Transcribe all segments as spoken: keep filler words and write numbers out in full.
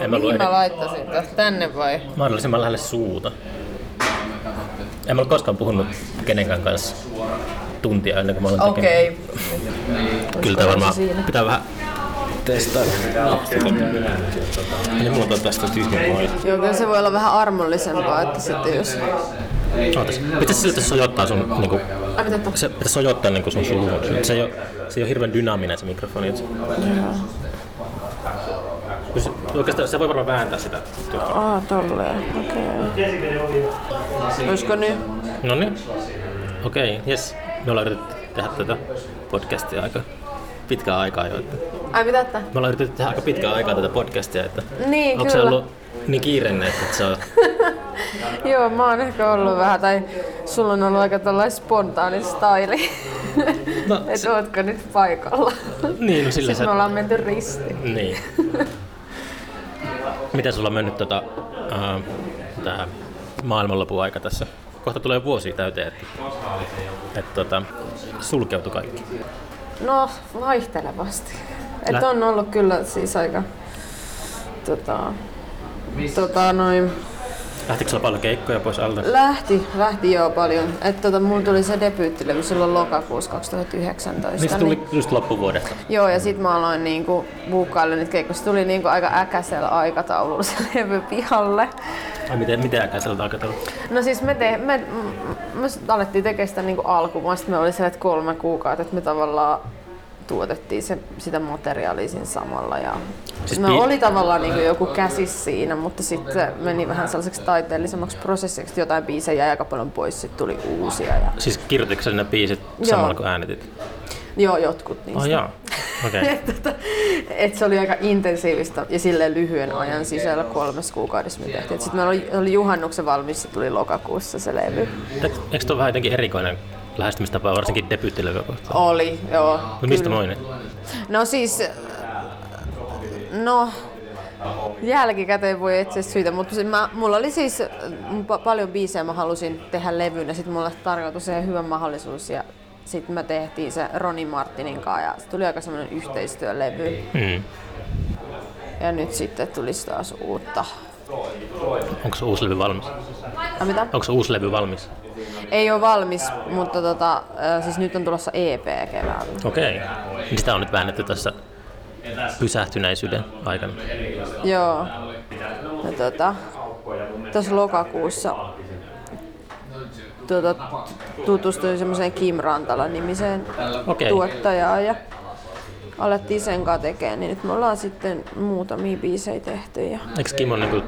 En mä mihin mä laittaisin taas? Tänne vai? Mahdollisimman lähelle suuta. En mä ole koskaan puhunut kenenkään kanssa tuntia ennen kuin mä olen okay. Tekenyt. Kyllä tämä varmaan pitää vähän testailla. Ja muuta tästä tyhjä puolella. Joo, kyllä se voi olla vähän armollisempaa, että sitten jos... Pitäis siltä sojottaa sun niinku... Ai mitä? Se pitäis sojottaa niinku sun suuhun. Se ei oo, se ei oo hirveen dynaaminen se mikrofoni. Joo. Oikeastaan se voi varmaan vääntää sitä. Aa, tolleen. Okei. Okay. Olisiko nyt? No niin. Okei, okay, jes. Me ollaan yritetty tehdä tätä podcastia aika pitkään aikaa jo. Että... Ai mitä? Me ollaan yritetty tehdä aika pitkään aikaa tätä podcastia. Että... Niin, onko kyllä. Onko niin kiireinen, että se on... Joo, mä oon ehkä ollut vähän, tai sulla on ollut aika tollainen spontaani staili, no, että se... ootko nyt paikalla. Niin, no sillä siis se... me ollaan menty ristiin. Niin. Miten sulla on mennyt tota, äh, tää maailmanlopun aika tässä? Kohta tulee vuosia täyteen, että et, tota, sulkeutui kaikki. No, vaihtelevasti. Lä... Et on ollut kyllä siis aika... Tota, tota, noin... Lähtikö sulla paljon keikkoja pois alta? Lähti, lähti joo paljon. Et tota, mulla tuli se debyyttilevy silloin lokakuussa kaksituhattayhdeksäntoista. Niin se tuli niin, just loppuvuodesta? Joo, ja sit mä aloin niinku buukkailla niitä keikkoja. Se tuli niinku aika äkäisellä aikataululla se levy pihalle. Ai miten, miten äkäisellä aikataululla? No siis me, te, me, me, me alettiin tekemään sitä niinku alkuun, sitten me oli siellä kolme kuukautta, että me tavallaan tuotettiin se, sitä materiaalia siinä samalla. Ja siis no, pi- oli tavallaan niin kuin joku käsis siinä, mutta sitten meni vähän sellaiseksi taiteellisemmaksi prosessiksi. Jotain biisejä jäi aika paljon pois, sitten tuli uusia. Ja... Siis kirjoititko sä ne biisit samalla kuin äänitit? Joo, jotkut niistä. Oh, joo. Okay. että, että se oli aika intensiivistä ja silleen lyhyen ajan sisällä kolmessa kuukaudessa me tehtiin. Sitten meillä oli juhannuksen valmis, se tuli lokakuussa se levy. Eikö tuo vähän jotenkin erikoinen lähestymistapaa, varsinkin debyyttilevyä? Oli, joo. No, mistä noin? No siis, no jälkikäteen voi etsiä syitä, mutta mä, mulla oli siis paljon biisejä mä halusin tehdä levyyn ja sit mulle tarjoutui se hyvä mahdollisuus ja sit me tehtiin se Roni Martinin kanssa ja tuli aika semmoinen yhteistyölevy. Mm. Ja nyt sitten tuli taas uutta. Onko se uusi levy valmis? Ja mitä? Onko se uusi levy valmis? Ei ole valmis, mutta tota, siis nyt on tulossa E P keväällä. Okei. Okay. Sitä on nyt väännetty tässä pysähtyneisyyden aikana. Joo. Ja tota, tuossa lokakuussa tuota, tutustuin semmoiseen Kim Rantala-nimiseen okay. tuottajaan ja alettiin sen kanssa tekemään, niin nyt me ollaan sitten muutamia biisejä tehty. Ja... Eikö Kim on niinku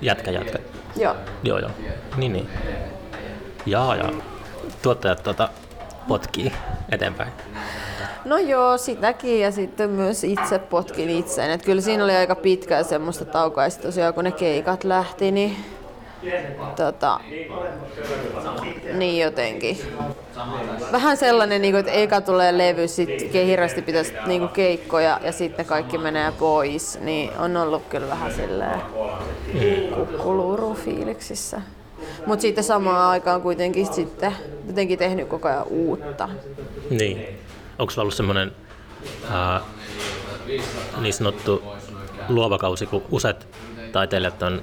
jätkä jätkä? Joo. Joo, joo. Niin, niin. Jaa, jaa. Tuottajat tuota, potkii eteenpäin. No joo, sitäkin ja sitten myös itse potkin itseen. Et kyllä siinä oli aika pitkää semmoista taukoa ja sitten tosiaan kun ne keikat lähti, niin tota, niin jotenkin. Vähän sellainen, että eka tulee levy, sitten hirveästi pitäisi keikkoja ja sitten kaikki menee pois. Niin on ollut kyllä vähän silleen kukkuluuru fiiliksissä. Mutta sitten samaan aikaan kuitenkin sitten jotenkin tehnyt koko ajan uutta. Niin. Onko sulla ollut semmoinen äh, niin sanottu luova kausi, kun useat taiteilijat on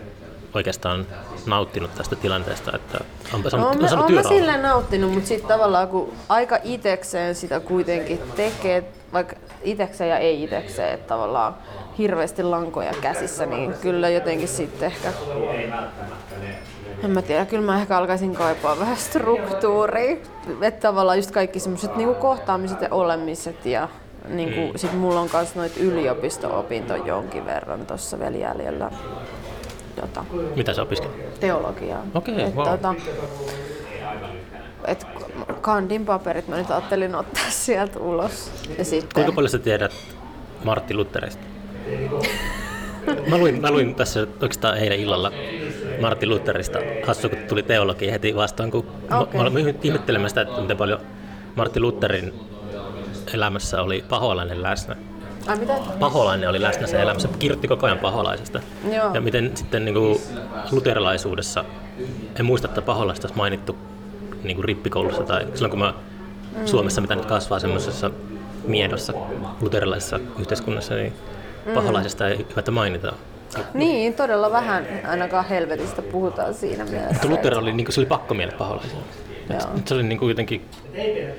oikeastaan nauttinut tästä tilanteesta, että on saanut no, työrauhaa? Olen silleen nauttinut, mutta sitten tavallaan kun aika itekseen sitä kuitenkin tekee, vaikka itekseen ja ei itekseen, että tavallaan hirveästi lankoja käsissä, niin kyllä jotenkin sitten ehkä... En mä tiedä, kyllä mä ehkä alkaisin kaipaa vähän struktuuria, että tavallaan just kaikki semmoiset niinku kohtaamiset ja olemiset ja niinku sit mulla on kans noit yliopisto-opintoja jonkin verran tossa vielä jäljellä. Jota. Mitä sä opiskelet? Teologiaa. Okei, okay, wow. Tota, et kandin paperit mä nyt ajattelin ottaa sieltä ulos. Ja sitten... Kuinka paljon sä tiedät Martin Lutherista? Mä luin, mä luin tässä oikeastaan eilen illalla Martin Lutherista. Hassu, kun tuli teologia heti vastaan, kun okay. mä, mä olin ihmettelemään sitä, että miten paljon Martin Lutherin elämässä oli paholainen läsnä. Ai, mitä? Paholainen oli läsnä sen elämässä, kirjoitti koko ajan paholaisesta. Joo. Ja miten sitten niin kuin luterilaisuudessa, en muista, että paholaista olisi mainittu niin kuin rippikoulussa tai silloin kun mä mm. Suomessa, mitä nyt kasvaa semmoisessa miedossa luterilaisessa yhteiskunnassa, niin paholaisesta ei hyvältä mainita. Niin, todella vähän ainakaan helvetistä puhutaan siinä mielessä. Luther oli, niin kuin, se oli pakko miele paholaisena. Se oli niin kuin jotenkin...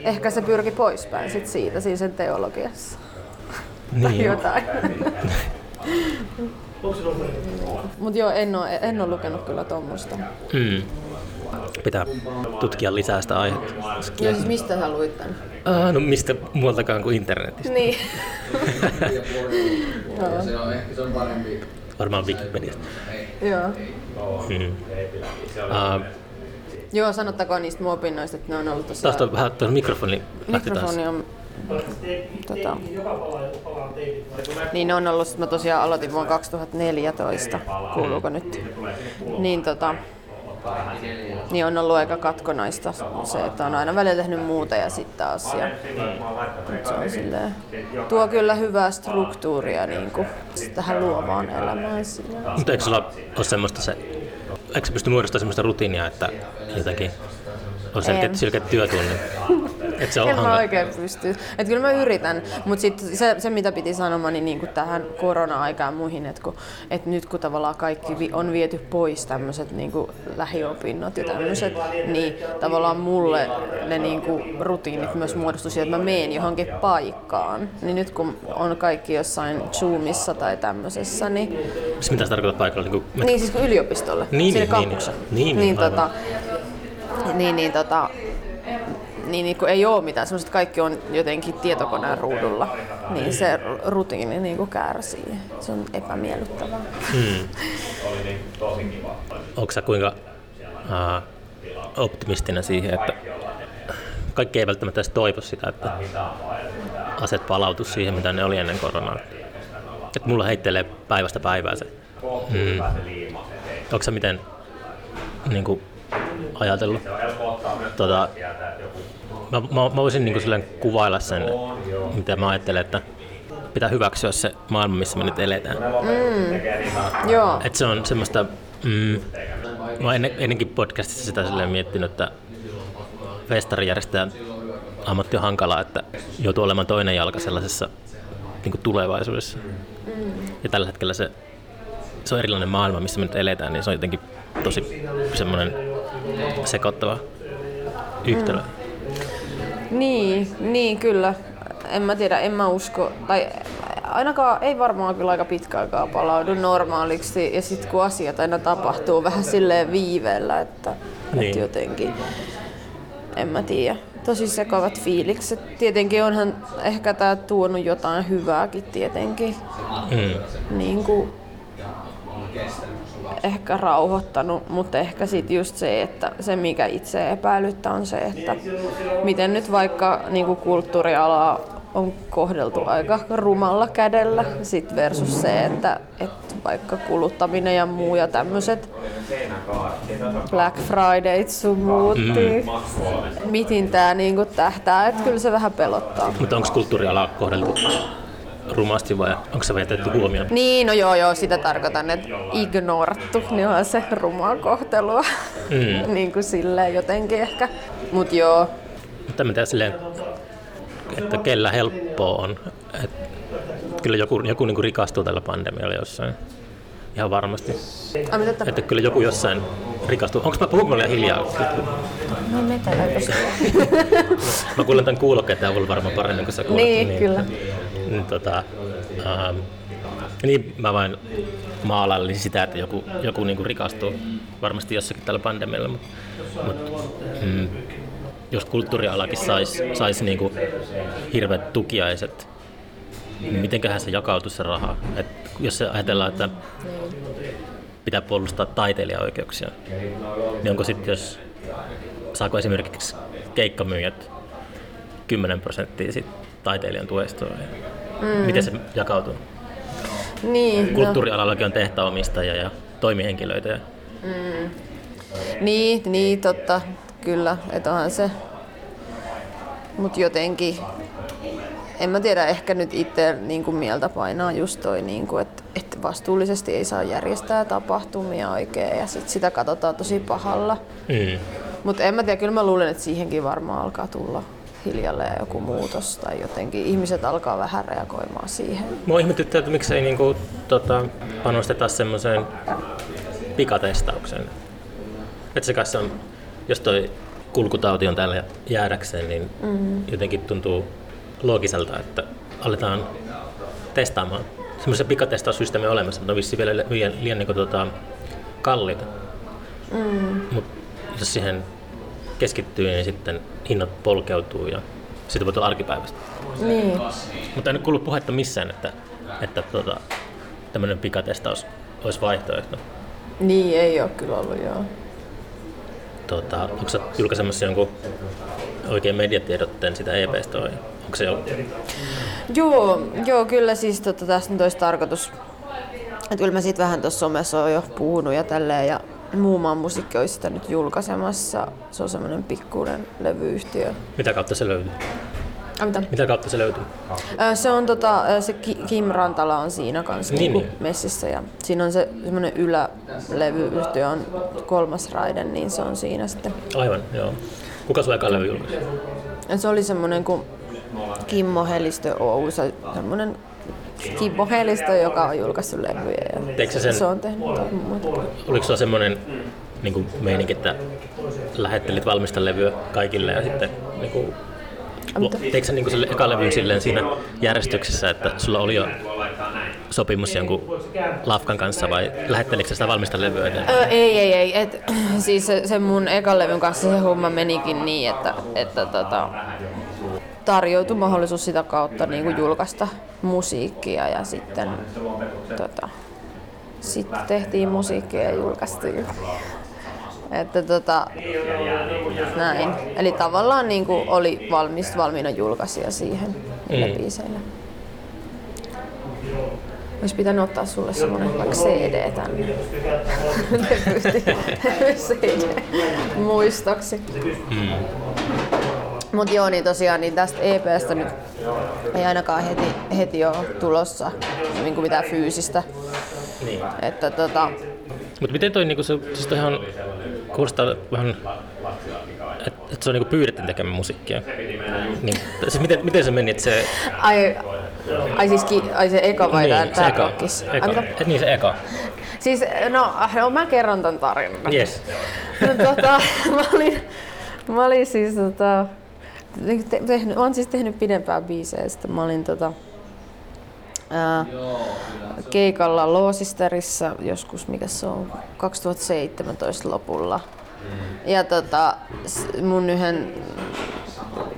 Ehkä se pyrki poispäin sit siitä siinä sen teologiassa. Niin jotain. Mut joo, en oo, en oo lukenut kyllä tommosta. Mm. Pitää tutkia lisää sitä aihetta. Ja siis mistä sä luit tän? Ah, no mistä muualtakaan kuin internetistä. Niin. Varmaan Wikipediasta. Joo. Mm. Ah, joo, sanottakoon niistä mun opinnoista, että ne on ollut tosiaan... Taas vähän tuohon mikrofoni lähti taas. Mikrofoni on... Tota. Niin ne on ollut, mä tosiaan aloitin vuonna kaksituhattaneljätoista, kuuluuko nyt? Niin tota... Niin on ollut aika katkonaista se, että on aina välillä tehnyt muuta ja sitten taas. Ja on silleen, tuo kyllä hyvää struktuuria niin kuin, tähän luovaan elämään. Mutta eikö sulla ole semmoista se... Eikö pysty muodostamaan semmoista rutiinia, että jotenkin on selkeät, selkeät työtunnit? Et se en mä oikein pysty. Et kyllä mä yritän, mutta se, se mitä piti sanoa niin, niin tähän korona-aikaan muihin, että et nyt kun tavallaan kaikki vi, on viety pois tämmöiset niin lähiopinnot ja tämmöiset, niin tavallaan mulle ne niin kuin, rutiinit myös muodostui siihen, että mä meen johonkin paikkaan. Niin nyt kun on kaikki jossain Zoomissa tai tämmöisessä, niin... Mitä sä tarkoitat paikalla? Niin, kun... niin siis kun yliopistolle, niin, siinä niin, kampuksessa. Niin, niin, niin, tota, niin, niin tota... Niin, niin ei ole mitään, semmoiset kaikki on jotenkin tietokoneen ruudulla, niin se rutiini niin kärsii. Se on epämiellyttävää. Hmm. Onko sä kuinka äh, optimistinen siihen, että kaikki ei välttämättä edes toivo sitä, että aset palautuisi siihen, mitä ne oli ennen koronaa? Että mulla heittelee päivästä päivää se. Hmm. Onko sä miten niin kuin, ajatellut? Tota, Mä, mä, mä voisin niin kuin kuvailla sen, mitä mä ajattelen, että pitää hyväksyä se maailma, missä me nyt eletään. Mm. Joo. Et se on semmoista, mm, mä oon ennenkin podcastissa sitä silleen miettinyt, että festari järjestää ammatti on hankalaa, että joutuu olemaan toinen jalka sellaisessa niin kuin tulevaisuudessa. Mm. Ja tällä hetkellä se, se on erilainen maailma, missä me nyt eletään, niin se on jotenkin tosi semmoinen sekoittava yhtälö. Mm. Niin, niin kyllä. En mä tiedä, en mä usko, tai ainakaan ei varmaan kyllä aika pitkäänkään palaudu normaaliksi ja sit kun asiat aina tapahtuu vähän silleen viiveellä, että, niin. Että jotenkin, en mä tiedä. Tosi sekavat fiilikset. Tietenkin onhan ehkä tää tuonut jotain hyvääkin tietenkin, mm. niin kuin ehkä rauhoittanut, mutta ehkä sitten just se, että se mikä itse epäilyttää on se, että miten nyt vaikka niinku kulttuurialaa on kohdeltu aika rumalla kädellä sit versus se, että, että vaikka kuluttaminen ja muu ja tämmöiset Black Friday sun muut, mm. mitin tää niinku tähtää, että kyllä se vähän pelottaa. Mutta onko kulttuurialaa kohdeltu rumasti vai onko se jätetty huomioon? Niin, no joo, joo, sitä tarkoitan, että ignorattu, niin on se rumaa kohtelua. Mm. Niin kuin silleen jotenkin ehkä, mut joo. Mutta mitä silleen, että kellä helppoa on. Et kyllä joku, joku niinku rikastuu tällä pandemialla jossain. Ihan varmasti. A, mitä että kyllä joku jossain rikastuu. Onko mä puhunko liian hiljaa? No mitä näköistä. Mä kuulen tämän kuulokkeen, tämä on ollut varmaan paremmin kuin sä kuulet. Niin, niin kyllä. Niin, tota, ähm, niin mä vain maalailin sitä, että joku, joku niinku rikastuu varmasti jossakin tällä pandemialla, mutta mut, mm, jos kulttuurialakin saisi sais niinku hirveät tukiaiset, niin mitenköhän se jakautuisi se raha? Et jos ajatellaan, että pitää puolustaa taiteilijaoikeuksia, niin onko sitten, jos saako esimerkiksi keikkamyyjät kymmenen prosenttia taiteilijan tuesta? Mm. Miten se jakautuu? Niin, kulttuurialallakin on tehtäomistajia ja toimihenkilöitä. Ja... Mm. Niin, niin, totta, kyllä, et onhan se. Mut jotenkin, en mä tiedä, ehkä nyt itse niinku mieltä painaa just toi, niinku, että et vastuullisesti ei saa järjestää tapahtumia oikein ja sit sitä katsotaan tosi pahalla. Mm. Mut en mä tiedä, kyllä mä luulen, että siihenkin varmaan alkaa tulla hiljalleen joku muutos tai jotenkin ihmiset alkaa vähän reagoimaan siihen. Mua ihmetyttää, että miksei niinku, tota, panosteta semmoiseen pikatestaukseen. Että se kanssa on, jos toi kulkutauti on täällä jäädäkseen, niin mm-hmm. jotenkin tuntuu loogiselta, että aletaan testaamaan. Semmoisia pikatestaussysteemejä on olemassa, mutta on vissiin vielä liian, liian niin kuin, tota, kalliita. Mm. Mut jos siihen keskittyy, niin sitten hinnat polkeutuu ja siitä voi tulla arkipäivästä. Niin. Mutta en nyt kuullut puhetta missään, että, että tota, tämmöinen pikatestaus olisi vaihtoehto. Niin, ei ole kyllä ollut, joo. Tota, onko sä julkaisemassa jonkun oikein mediatiedotteen sitä E P:stä? Onko se ollut? Joo, joo, kyllä siis tota, tässä nyt olisi tarkoitus. Et kyllä mä siitä vähän tuossa somessa oon jo puhunut ja tälleen. Ja Muumanmusiikki olisi sitä nyt julkaisemassa. Se on semmoinen pikkuinen levyyhtiö. Mitä kautta se löytyy? A, mitä? Mitä kautta se löytyy? Se on tota, se Kim Rantala on siinä kanssa niin, niin. messissä ja siinä on se semmoinen ylälevyyhtiö on kolmas raide, niin se on siinä sitten. Aivan, joo. Kuka sun eka levy julkaisi? Se oli semmoinen kuin Kimmo Helistö Oulussa, semmoinen Kimmo Helistö, joka on julkaissut levyjä ja se, sen, se on tehnyt muuta. Oliko se semmoinen niin kuin meininki, että lähettelit valmista levyä kaikille ja sitten niin kuin, teikö sä niin sen ekan levyn silleen siinä järjestyksessä, että sulla oli jo sopimus jonkun lafkan kanssa vai lähettelitkö sä sitä valmista levyä? Öö, ei, ei, ei. Et, siis se, se mun ekan levyn kanssa se homma menikin niin, että, että tota, tarjoutui mahdollisuus sitä kautta niin kuin julkaista musiikkia ja sitten tota, sit tehtiin musiikkia ja julkaistiin. Että tota, näin. Eli tavallaan niin kuin oli valmis, valmiina julkaisija siihen niillä mm. biiseillä. Olisi pitänyt ottaa sulle semmoinen vaikka C D tänne. C D muistoksi. Mm. Mut joo, niin tosiaan niin tästä E P:stä nyt ei ainakaan heti, heti ole tulossa niin kuin mitään fyysistä. Niin. Että tota... Mut miten toi niinku se, siis toihan kuulostaa vähän, että et se on niinku pyydettiin tekemään musiikkia. Niin, siis miten, miten se meni, että se... Ai, ai siis ki, ai se eka vai niin, tää rockis? Et niin se eka. Siis no, no mä kerron tän tarinan. Yes. No tota, mä olin, mä olin siis tota... Te, tehnyt, olen siis tehnyt pidempää biisejä, sitten mä olin tota, ää, keikalla Loosisterissa joskus, mikä se on, kaksituhattaseitsemäntoista lopulla. Ja tota, mun yhden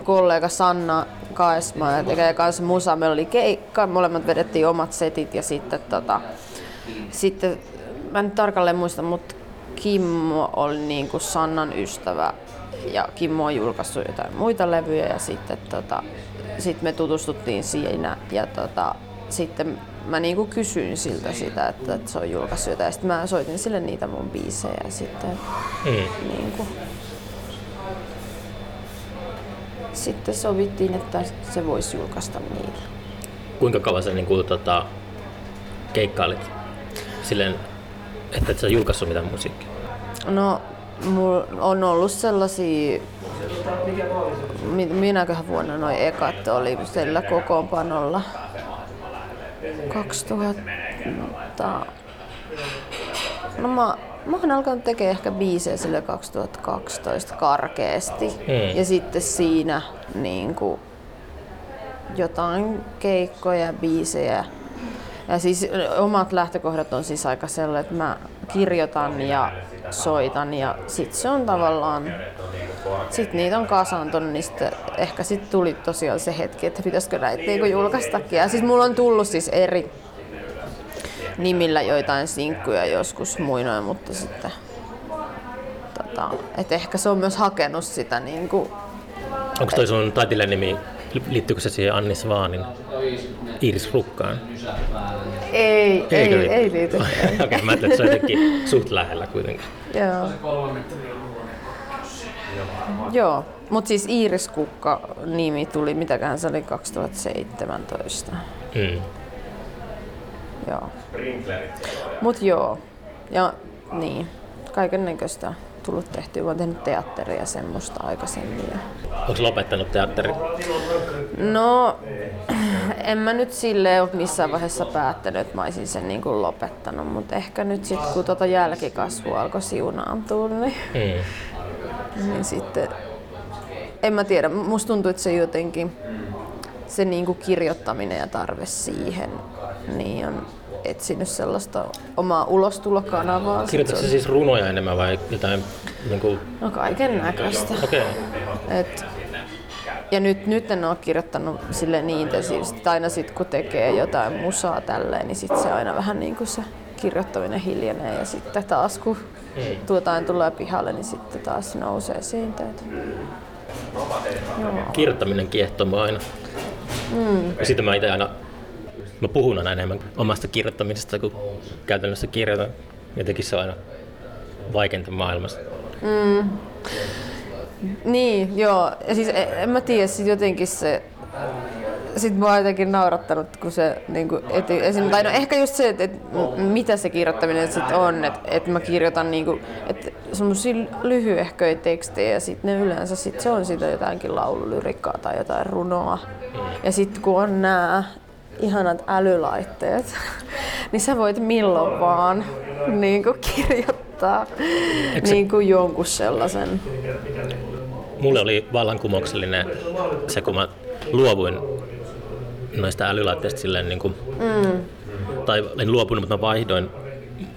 kollega Sanna Kasma ja tekee kanssa musaa, meillä oli keikka, molemmat vedettiin omat setit ja sitten, tota, sitten mä en tarkalleen muista, mutta Kimmo oli niin kuin Sannan ystävä. Ja Kimmo on julkaissut jotain muita levyjä ja sitten tota, sit me tutustuttiin siinä ja tota, sitten mä niinku kysyin siltä sitä, että, että se on julkaissut jotain ja sitten mä soitin sille niitä mun biisejä ja sitten mm. niinku, sitten sovittiin, että se voisi julkaista niitä. Kuinka kauan sä niinku, tota, keikkailit silleen, että et sä julkaissut mitään musiikkia? No, mulla on ollut sellaisia, minäköhän vuonna noin ekat oli sillä kokoonpanolla, kaksituhatta, no mä, mä oon alkanut tekemään ehkä biisejä sille kaksituhattakaksitoista karkeasti hmm. ja sitten siinä niin kuin jotain keikkoja, biisejä. Ja siis omat lähtökohdat on siis aika sellainen, että mä kirjoitan ja soitan ja sit se on tavallaan, sit niitä on kasaantunut, niin sitten ehkä sit tuli tosiaan se hetki, että pitäisikö näitä niinku julkaistakin. Ja siis mulla on tullut siis eri nimillä joitain sinkkuja joskus muinoin, mutta sitten, tota, et ehkä se on myös hakenut sitä niinku. Onko toi sun taiteilijan nimi? Liittyykö se siihen Anni Svaanin, Iiris Kukkaan? Ei, ei, ei, ei liity. Okei, okay, mä ajattelin, että se on jotenkin suht lähellä kuitenkin. Joo. Joo, mutta siis Iiris Kukka-nimi tuli, mitäköhän se oli, kaksituhattaseitsemäntoista. Mm. Joo. Mut joo, ja niin, kaikennäköistä tullut tehtyä. Mä oon tehnyt teatteria semmoista aikaisemmin. Onko lopettanut teatteri? No, en mä nyt silleen ole missään vaiheessa päättänyt, että mä olisin sen niin kuin lopettanut, mutta ehkä nyt sit kun tuota jälkikasvu alkoi siunaantua, niin, mm. niin sitten en mä tiedä, musta tuntuu, että se jotenkin se niin kuin kirjoittaminen ja tarve siihen niin on etsinyt sellaista omaa ulostulokanavaa. Kirjoitatko se siis runoja enemmän vai jotain? Niin kuin... No kaiken näköistä. Okay. Et, ja nyt, nyt en ole kirjoittanut sille niin intensiivisesti. Aina sit kun tekee jotain musaa tälleen, niin sit se aina vähän niin kuin se kirjoittaminen hiljenee ja sitten taas kun mm. tuotain tulee pihalle, niin sitten taas nousee siitä. Joo. Kirjoittaminen kiehtoo mua aina. Mm. Sitä mä itse aina mä puhun aina enemmän omasta kirjoittamisesta kuin käytännössä kirjoitan. Jotenkin se on aina vaikeinta maailmassa. Mm. Niin, joo. Ja siis en, en mä tiedä, sit jotenkin se... Sitten mä oon jotenkin naurattanut, kun se... Niin kuin, et, esim, tai no ehkä just se, että et, mitä se kirjoittaminen sit on. Että et mä kirjoitan niinku... Semmoisia lyhyehköjä tekstejä ja sitten ne yleensä sit se on siitä jotainkin laululyrikkaa tai jotain runoa. Ja sitten kun on nää ihanat älylaitteet, niin sä voit milloin vaan niin kuin kirjoittaa niin kuin jonkun sellaisen. Mulle oli vallankumouksellinen se, kun mä luovuin noista älylaitteista silleen niin kuin, mm. tai en luopunut, mutta mä vaihdoin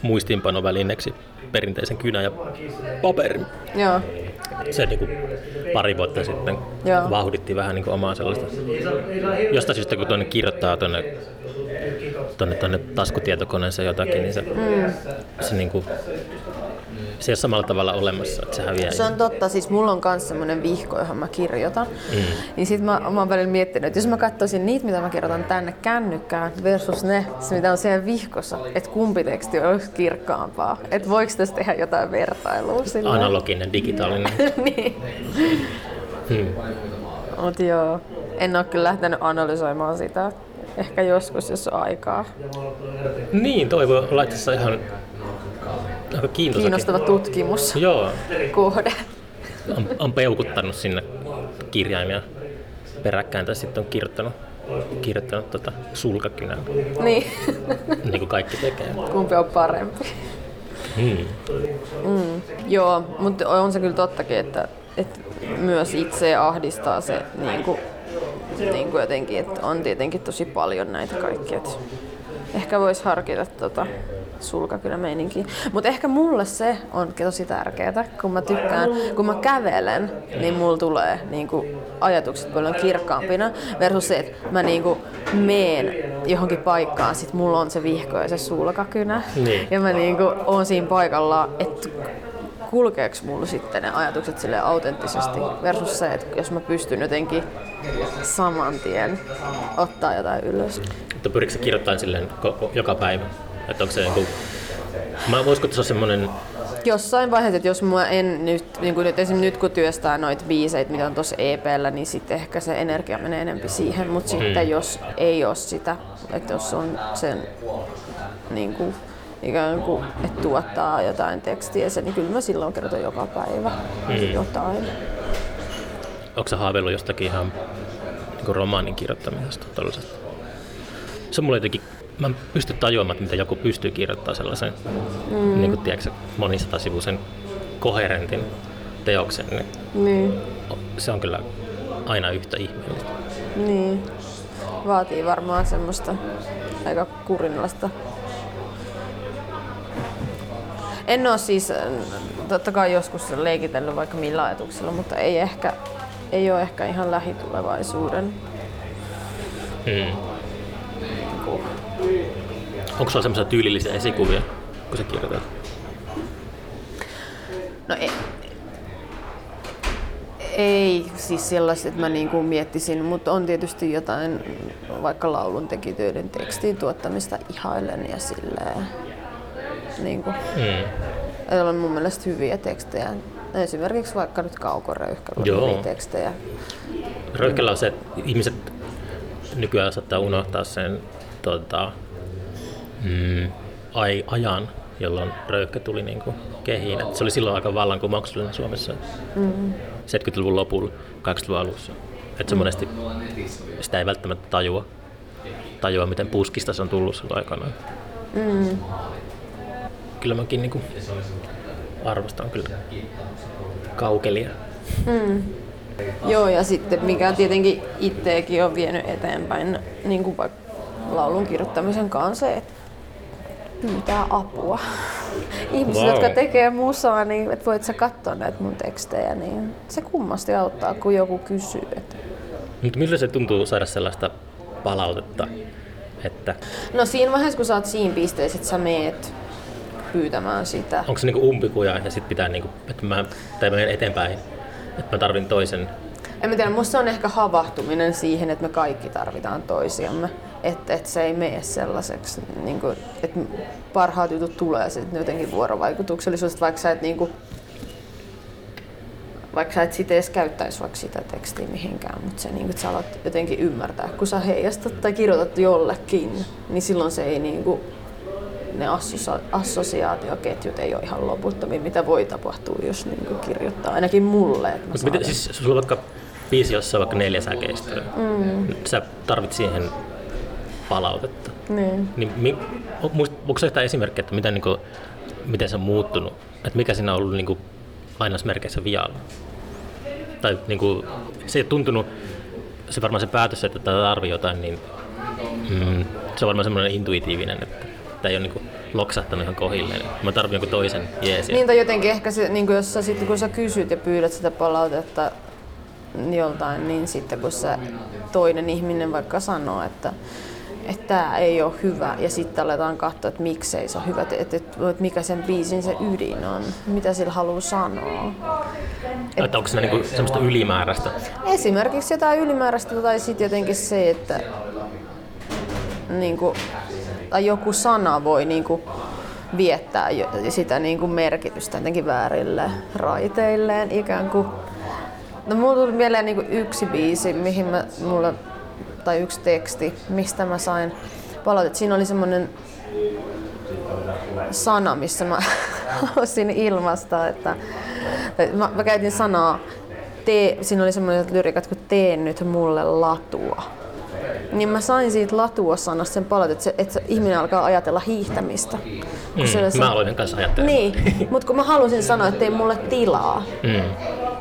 muistiinpanovälineeksi perinteisen kynän ja paperin. Joo. Se niin kuin pari vuotta sitten Joo. vauhditti vähän niin kuin omaa sellaista. Jostain syystä kun tuonne kirjoittaa tuonne, tuonne, tuonne taskutietokoneeseen jotakin, niin se, mm. se, niin kuin, se ei ole samalla tavalla olemassa, että se häviää. Se on totta. Siis mulla on myös semmoinen vihko, johon mä kirjoitan. Mm. Niin sit mä, mä oon välillä miettinyt, että jos mä katsoisin niitä, mitä mä kirjoitan tänne kännykkään versus ne, mitä on siellä vihkossa, että kumpi teksti on kirkkaampaa. Että voiko tässä tehdä jotain vertailua sillä? Analoginen, digitaalinen. Niin. Hmm. Mut joo, en ole kyllä lähtenyt analysoimaan sitä. Ehkä joskus, jos on aikaa. Niin, toi voi olla itse asiassa ihan aika kiinnostava tutkimus. Joo. Kohde. On, on peukuttanut sinne kirjaimia peräkkäin tai sitten on kirjoittanut, kirjoittanut tota sulkakynään. Niin. Niin kuin kaikki tekee. Kumpi on parempi. Hmm. Mm. Joo, mutta on se kyllä tottakin, että, että myös itse ahdistaa se niin kuin, niin kuin jotenkin, että on tietenkin tosi paljon näitä kaikkia. Että ehkä voisi harkita tota sulkakynämeininkiä. Mutta ehkä mulle se on tosi tärkeää, kun mä tykkään, kun mä kävelen, niin mulla tulee niin kuin ajatukset paljon kirkkaampina versus se, että mä niin kuin meen johonkin paikkaan, sit mulla on se vihko ja se sulkakynä. Niin. Ja mä niin kuin oon siinä paikallaan, että kulkeeko mulla sitten ne ajatukset silleen autenttisesti versus se, että jos mä pystyn jotenkin saman tien ottaa jotain ylös. Että pyritkö sä kirjoittamaan silleen joka päivä? Että onko se joku... Mä voisiko tuossa semmoinen... Jossain vaiheessa, että jos mä en nyt, niin kuin nyt, esimerkiksi nyt kun työstää noita biiseitä, mitä on tuossa E P:llä, niin sitten ehkä se energia menee enempi siihen, mutta hmm. sitten jos ei ole sitä, että jos on sen niin kuin, ikään kuin, että tuottaa jotain tekstiä, sen, niin kyllä mä silloin kerrotan joka päivä hmm. jotain. Onko sä haaveillut jostakin ihan niin kuin romaanin kirjoittamisesta? Tollisesta? Se on mulle jotenkin... Mä en pysty tajuamaan, että mitä joku pystyy kirjoittamaan sellaisen mm. niin kuin, tiedätkö, monisatasivuisen koherentin teoksen. Niin niin. Se on kyllä aina yhtä ihmeellistä. Niin. Vaatii varmaan semmoista aika kurinalaista. En ole siis totta kai joskus leikitellyt vaikka millä ajatuksella, mutta ei, ehkä, ei ole ehkä ihan lähitulevaisuuden. Mm. Onko sulla semmoisia tyylillisiä esikuvia, kun sä kirjoitat? No ei, ei siis sellaiset, että mä niinku miettisin, mutta on tietysti jotain vaikka lauluntekijöiden tekstiin tuottamista ihailen ja silleen. Niinku. Mm. On mun mielestä hyviä tekstejä. Esimerkiksi vaikka nyt Kauko Röyhkällä on hyviä tekstejä. Röyhkällä on se, että ihmiset nykyään saattaa unohtaa sen tota, Mm, ai, ajan jolloin Röyhkä tuli niin kuin kehiin. Et se oli silloin aika vallankumouksellinen Suomessa mm. seitsemänkymmentäluvun lopulla, kahdeksankymmentäluvun alussa. Et se monesti sitä ei välttämättä tajua, tajua miten puskista se on tullut silloin aikanaan. Mm. Kyllä mäkin niin kuin arvostan kyllä kaukelia. Mm. Joo, ja sitten mikä tietenkin itseäkin on vienyt eteenpäin niin kuin laulun kirjoittamisen kanssa, että pyytää apua. Ihmiset, wow. jotka tekee musaa, niin että voit sä katsoa näitä mun tekstejä, niin se kummasti auttaa, kun joku kysyy. Että. Mutta millä se tuntuu saada sellaista palautetta? Että... No siinä vaiheessa, kun sä oot siinä pisteessä, että sä meet pyytämään sitä. Onko se niinku umpikuja, että sit pitää niinku, että mä, tai mä menen eteenpäin? Että mä tarvin toisen. En mä tiedä, musta on ehkä havahtuminen siihen, että me kaikki tarvitaan toisiamme. Että et se ei mene sellaiseksi, niin kuin, että parhaat jutut tulee sitten jotenkin vuorovaikutuksellisuudesta, vaikka sä et, niin kuin, vaikka sä et sit edes käyttäisi vaikka sitä tekstiä mihinkään, mutta se, niin kuin, että sä alat jotenkin ymmärtää, kun sä heijastat tai kirjoitat jollekin, niin silloin se ei niin kuin, ne assosiaatioketjut ei ole ihan loputtomia, mitä voi tapahtua, jos niinku kirjoittaa, ainakin mulle. Mutta miten, siis sulla on vaikka biisi, jossa on vaikka neljä säkeistöä, mm. sä tarvit siihen palautetta. Niin. Niin, onko se jotain esimerkkiä, että miten, niinku, miten se on muuttunut? Et mikä siinä on ollut niinku, lainausmerkeissä vialla? Tai niinku, se ei ole tuntunut, se varmaan se päätös, että tarvii jotain, niin mm, se on varmaan semmoinen intuitiivinen, että tämä ei ole niinku loksahtanut ihan kohilleen. Mä tarvitsen jonkun toisen jeesiä. Niin, tai jotenkin ehkä se, niin jos sä, sit, kun sä kysyt ja pyydät sitä palautetta joltain, niin sitten kun se toinen ihminen vaikka sanoo, että tämä ei ole hyvä, ja sitten aletaan katsoa, että miksei se ole hyvä, että et, et, mikä sen biisin se ydin on, mitä sillä haluaa sanoa. Et, että onko se niinku semmoista ylimääräistä? Esimerkiksi jotain ylimääräistä, tai sitten jotenkin se, että niinku, tai joku sana voi niinku viettää sitä niinku merkitystä jotenkin väärille raiteilleen ikään kuin. No, mulla tuli mieleen niinku yksi biisi, mihin mä, mulla, tai yksi teksti, mistä mä sain palautet. Siinä oli semmoinen sana, missä mä halusin ilmaista, että mä, mä käytin sanaa, tee, siinä oli semmoiset lyrikat kuin tee nyt mulle latua. Niin mä sain siitä latua-sanasta sen palautetta, että, se, että se ihminen alkaa ajatella hiihtämistä. Mm, se... Mä aloin kanssa ajattelemaan. Niin, mutta kun mä halusin sanoa, että ei mulle tilaa, mm.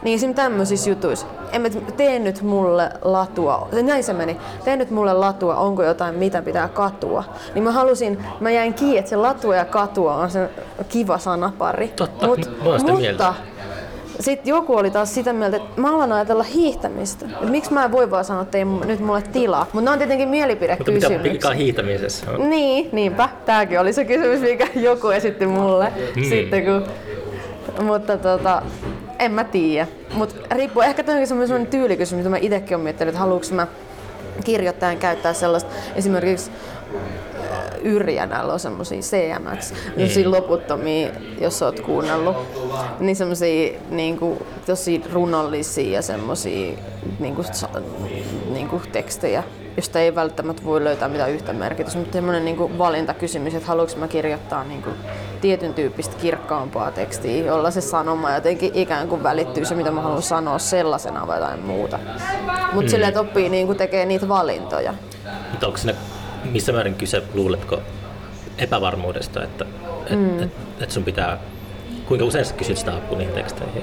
niin esim. Tämmöisissä jutuissa, emme tee nyt mulle latua, näin se meni, tee nyt mulle latua, onko jotain, mitä pitää katua. Niin mä halusin, mä jäin kiinni, että se latua ja katua on se kiva sanapari. Totta, Mut, mutta... Mieltä. Sitten joku oli taas sitä mieltä, että mä alan ajatella hiihtämistä. Et miksi mä en voi vaan sanoa, että ei nyt mulle tilaa. Mutta ne on tietenkin mielipidekysymyksiä. Mutta pitää hiihtämisessä. Niin, niinpä. Tääkin oli se kysymys, mikä joku esitti mulle. Mm. Sitten kun... Mutta tota, en mä tiedä. Mutta riippuu ehkä sellainen tyylikysymys, mitä mä itsekin olen miettinyt, että haluanko mä kirjoittajan käyttää sellaista esimerkiksi Yrjänällä on semmosia C M X, semmosia loputtomia, jos oot kuunnellut, niin semmosia niinku, tosi runollisia ja semmosia niinku, niinku, tekstejä, josta ei välttämättä voi löytää mitään yhtä merkitystä, mutta semmoinen niinku, valintakysymys, että haluanko mä kirjoittaa niinku, tietyn tyyppistä kirkkaampaa tekstiä, jolla se sanoma jotenkin ikään kuin välittyy se, mitä mä haluan sanoa sellaisena vai jotain muuta. Mutta mm. silleen, että oppii niinku, tekee niitä valintoja. Mutta onko sinä missä määrin kyse, luuletko, epävarmuudesta, että et, mm. et, et sun pitää, kuinka usein sä kysyt sitä apua niihin teksteihin?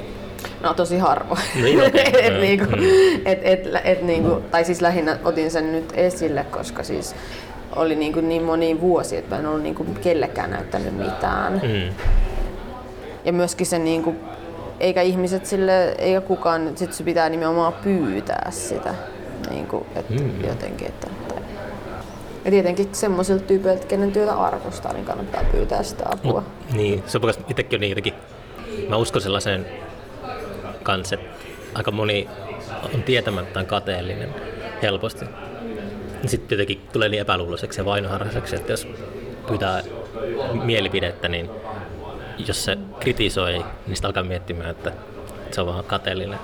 No tosi harvoin. Niin, okay. et, niinku, mm. et, et, et, niinku, tai siis lähinnä otin sen nyt esille, koska siis oli niinku niin moni vuosi, että mä en ollut niinku kellekään näyttänyt mitään. Mm. Ja myöskin se, niinku, eikä ihmiset sille, eikä kukaan, sit se pitää nimenomaan pyytää sitä. Niinku, et, mm. jotenkin, että, ja tietenkin semmoisilta tyypeiltä, kenen työtä arvostaa, niin kannattaa pyytää sitä apua. Mut, niin, se on itsekin niin jotenkin. Mä uskon sellaiseen kanssa, että aika moni on tietämättään kateellinen helposti. Sitten jotenkin tulee niin epäluuloiseksi ja vainoharhaiseksi, että jos pyytää mielipidettä, niin jos se kritisoi, niin sitä alkaa miettimään, että se on vaan kateellinen.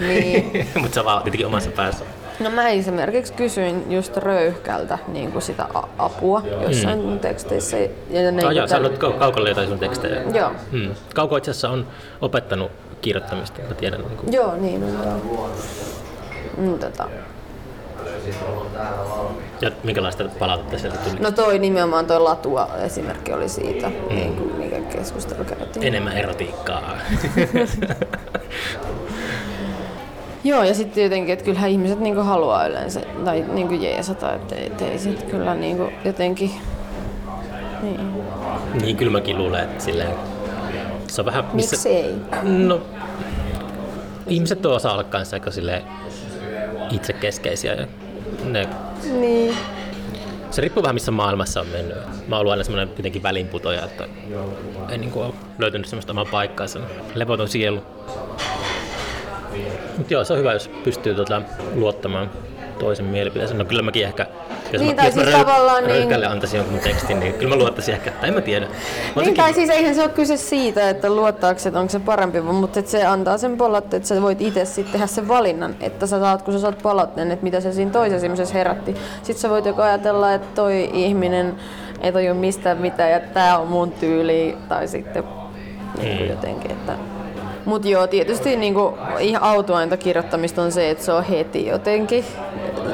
Niin. Mutta se on vaan tietenkin omassa päässä. No mä esimerkiksi kysyin just Röyhkältä niin kuin sitä apua jossain mm. teksteissä. Ja niin ah, joo, sä olet Kaukolle jotain sun tekstejä. Joo. Mm. Kauko itse asiassa on opettanut kirjoittamista, mä tiedän. Niin kuin. Joo, niin on. Joo. Mm, tota. Ja minkälaista palautetta sieltä tuli? No toi nimenomaan toi Latua esimerkki oli siitä, mm. niin kuin, mikä keskustelu käytiin. Enemmän erotiikkaa. Joo, ja sitten jotenkin, että kyllähän ihmiset niinku haluaa yleensä, tai niinku jeesata, että ei sit kyllä niinku jotenkin, niin. Niin, kyllä mäkin luulen, että silleen, se on vähän... Missä... Miksi ei? No, ihmiset on osa olla kanssa aika silleen itsekeskeisiä ja ne... Niin. Se riippuu vähän, missä maailmassa on mennyt. Mä oon ollut aina semmoinen jotenkin välinputoja, että en niinku ole löytynyt semmoista omaa paikkaansa. Levoton sielu. Mut joo, se on hyvä, jos pystyy tuota luottamaan toisen mielipiteeseen. No kyllä mäkin ehkä, jos niin, mä, jos siis mä röy- Röyhkälle niin... antaisin jonkun tekstin, niin kyllä mä luottaisin ehkä, tai en mä tiedä. Mä niin, tai siis eihän se ole kyse siitä, että luottaako, että onko se parempi, mutta se antaa sen palautteen, että sä voit itse sitten tehdä sen valinnan, että sä saat, kun sä saat palautteen, että mitä se siinä toisessa herätti. Sitten sä voit joko ajatella, että toi ihminen ei tajua mistään mitään ja tää on mun tyyli, tai sitten niin jotenkin, että... Mut joo, tietysti niinku ihan autuainta kirjoittamista on se, että se on heti jotenkin,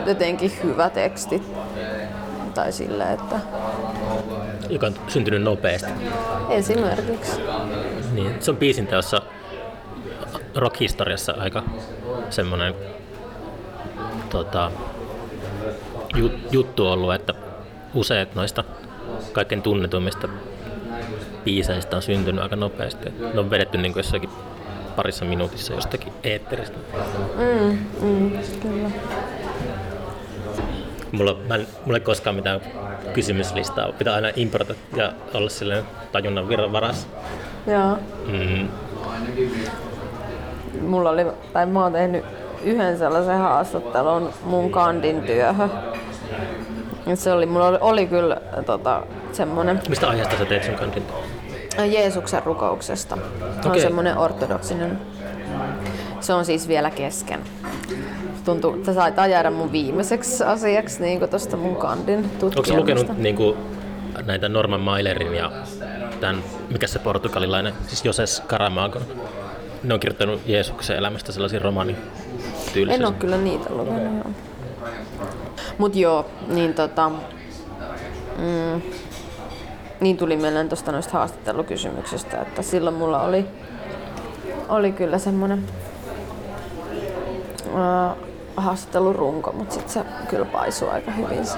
jotenkin hyvä teksti. Tai sille, että... Joka on syntynyt nopeasti. Esimerkiksi. Niin, se on biisinteossa rockhistoriassa aika semmoinen tota, juttu ollut, että useat noista kaikkein tunnetuimmista biiseistä on syntynyt aika nopeasti. Ne on vedetty niin kuin jossakin parissa minuutissa jostakin eetteristä. Mm, mm, kyllä. Mulla, mä en, mulla ei koskaan mitään kysymyslistaa. Pitää aina importata ja olla silleen tajunnan virran varassa. Joo. Mm. Mulla oli, tai mä oon tehnyt yhden sellaisen haastattelun mun kandin työhön. Se oli, mulla oli, oli kyllä tota, semmoinen... Mistä aiheesta sä teet sun kandin? Jeesuksen rukouksesta. Se on semmoinen ortodoksinen. Se on siis vielä kesken. Tuntuu, että taitaa jäädä mun viimeiseksi asiaksi niin tuosta mun kandin tutkielmasta. Onko sä lukenut niin kuin, näitä Norman Mailerin ja tämän, mikä se portugalilainen, siis Joses Saramagon? Ne on kirjoittanut Jeesuksen elämästä sellaisia romaanityylisiä. En ole kyllä niitä lukenut. Mut joo, niin tota... Mm, niin tuli mieleen tuosta noista haastattelukysymyksistä, että silloin mulla oli, oli kyllä semmoinen äh, haastattelurunko, mutta sitten se kyllä paisui aika hyvin se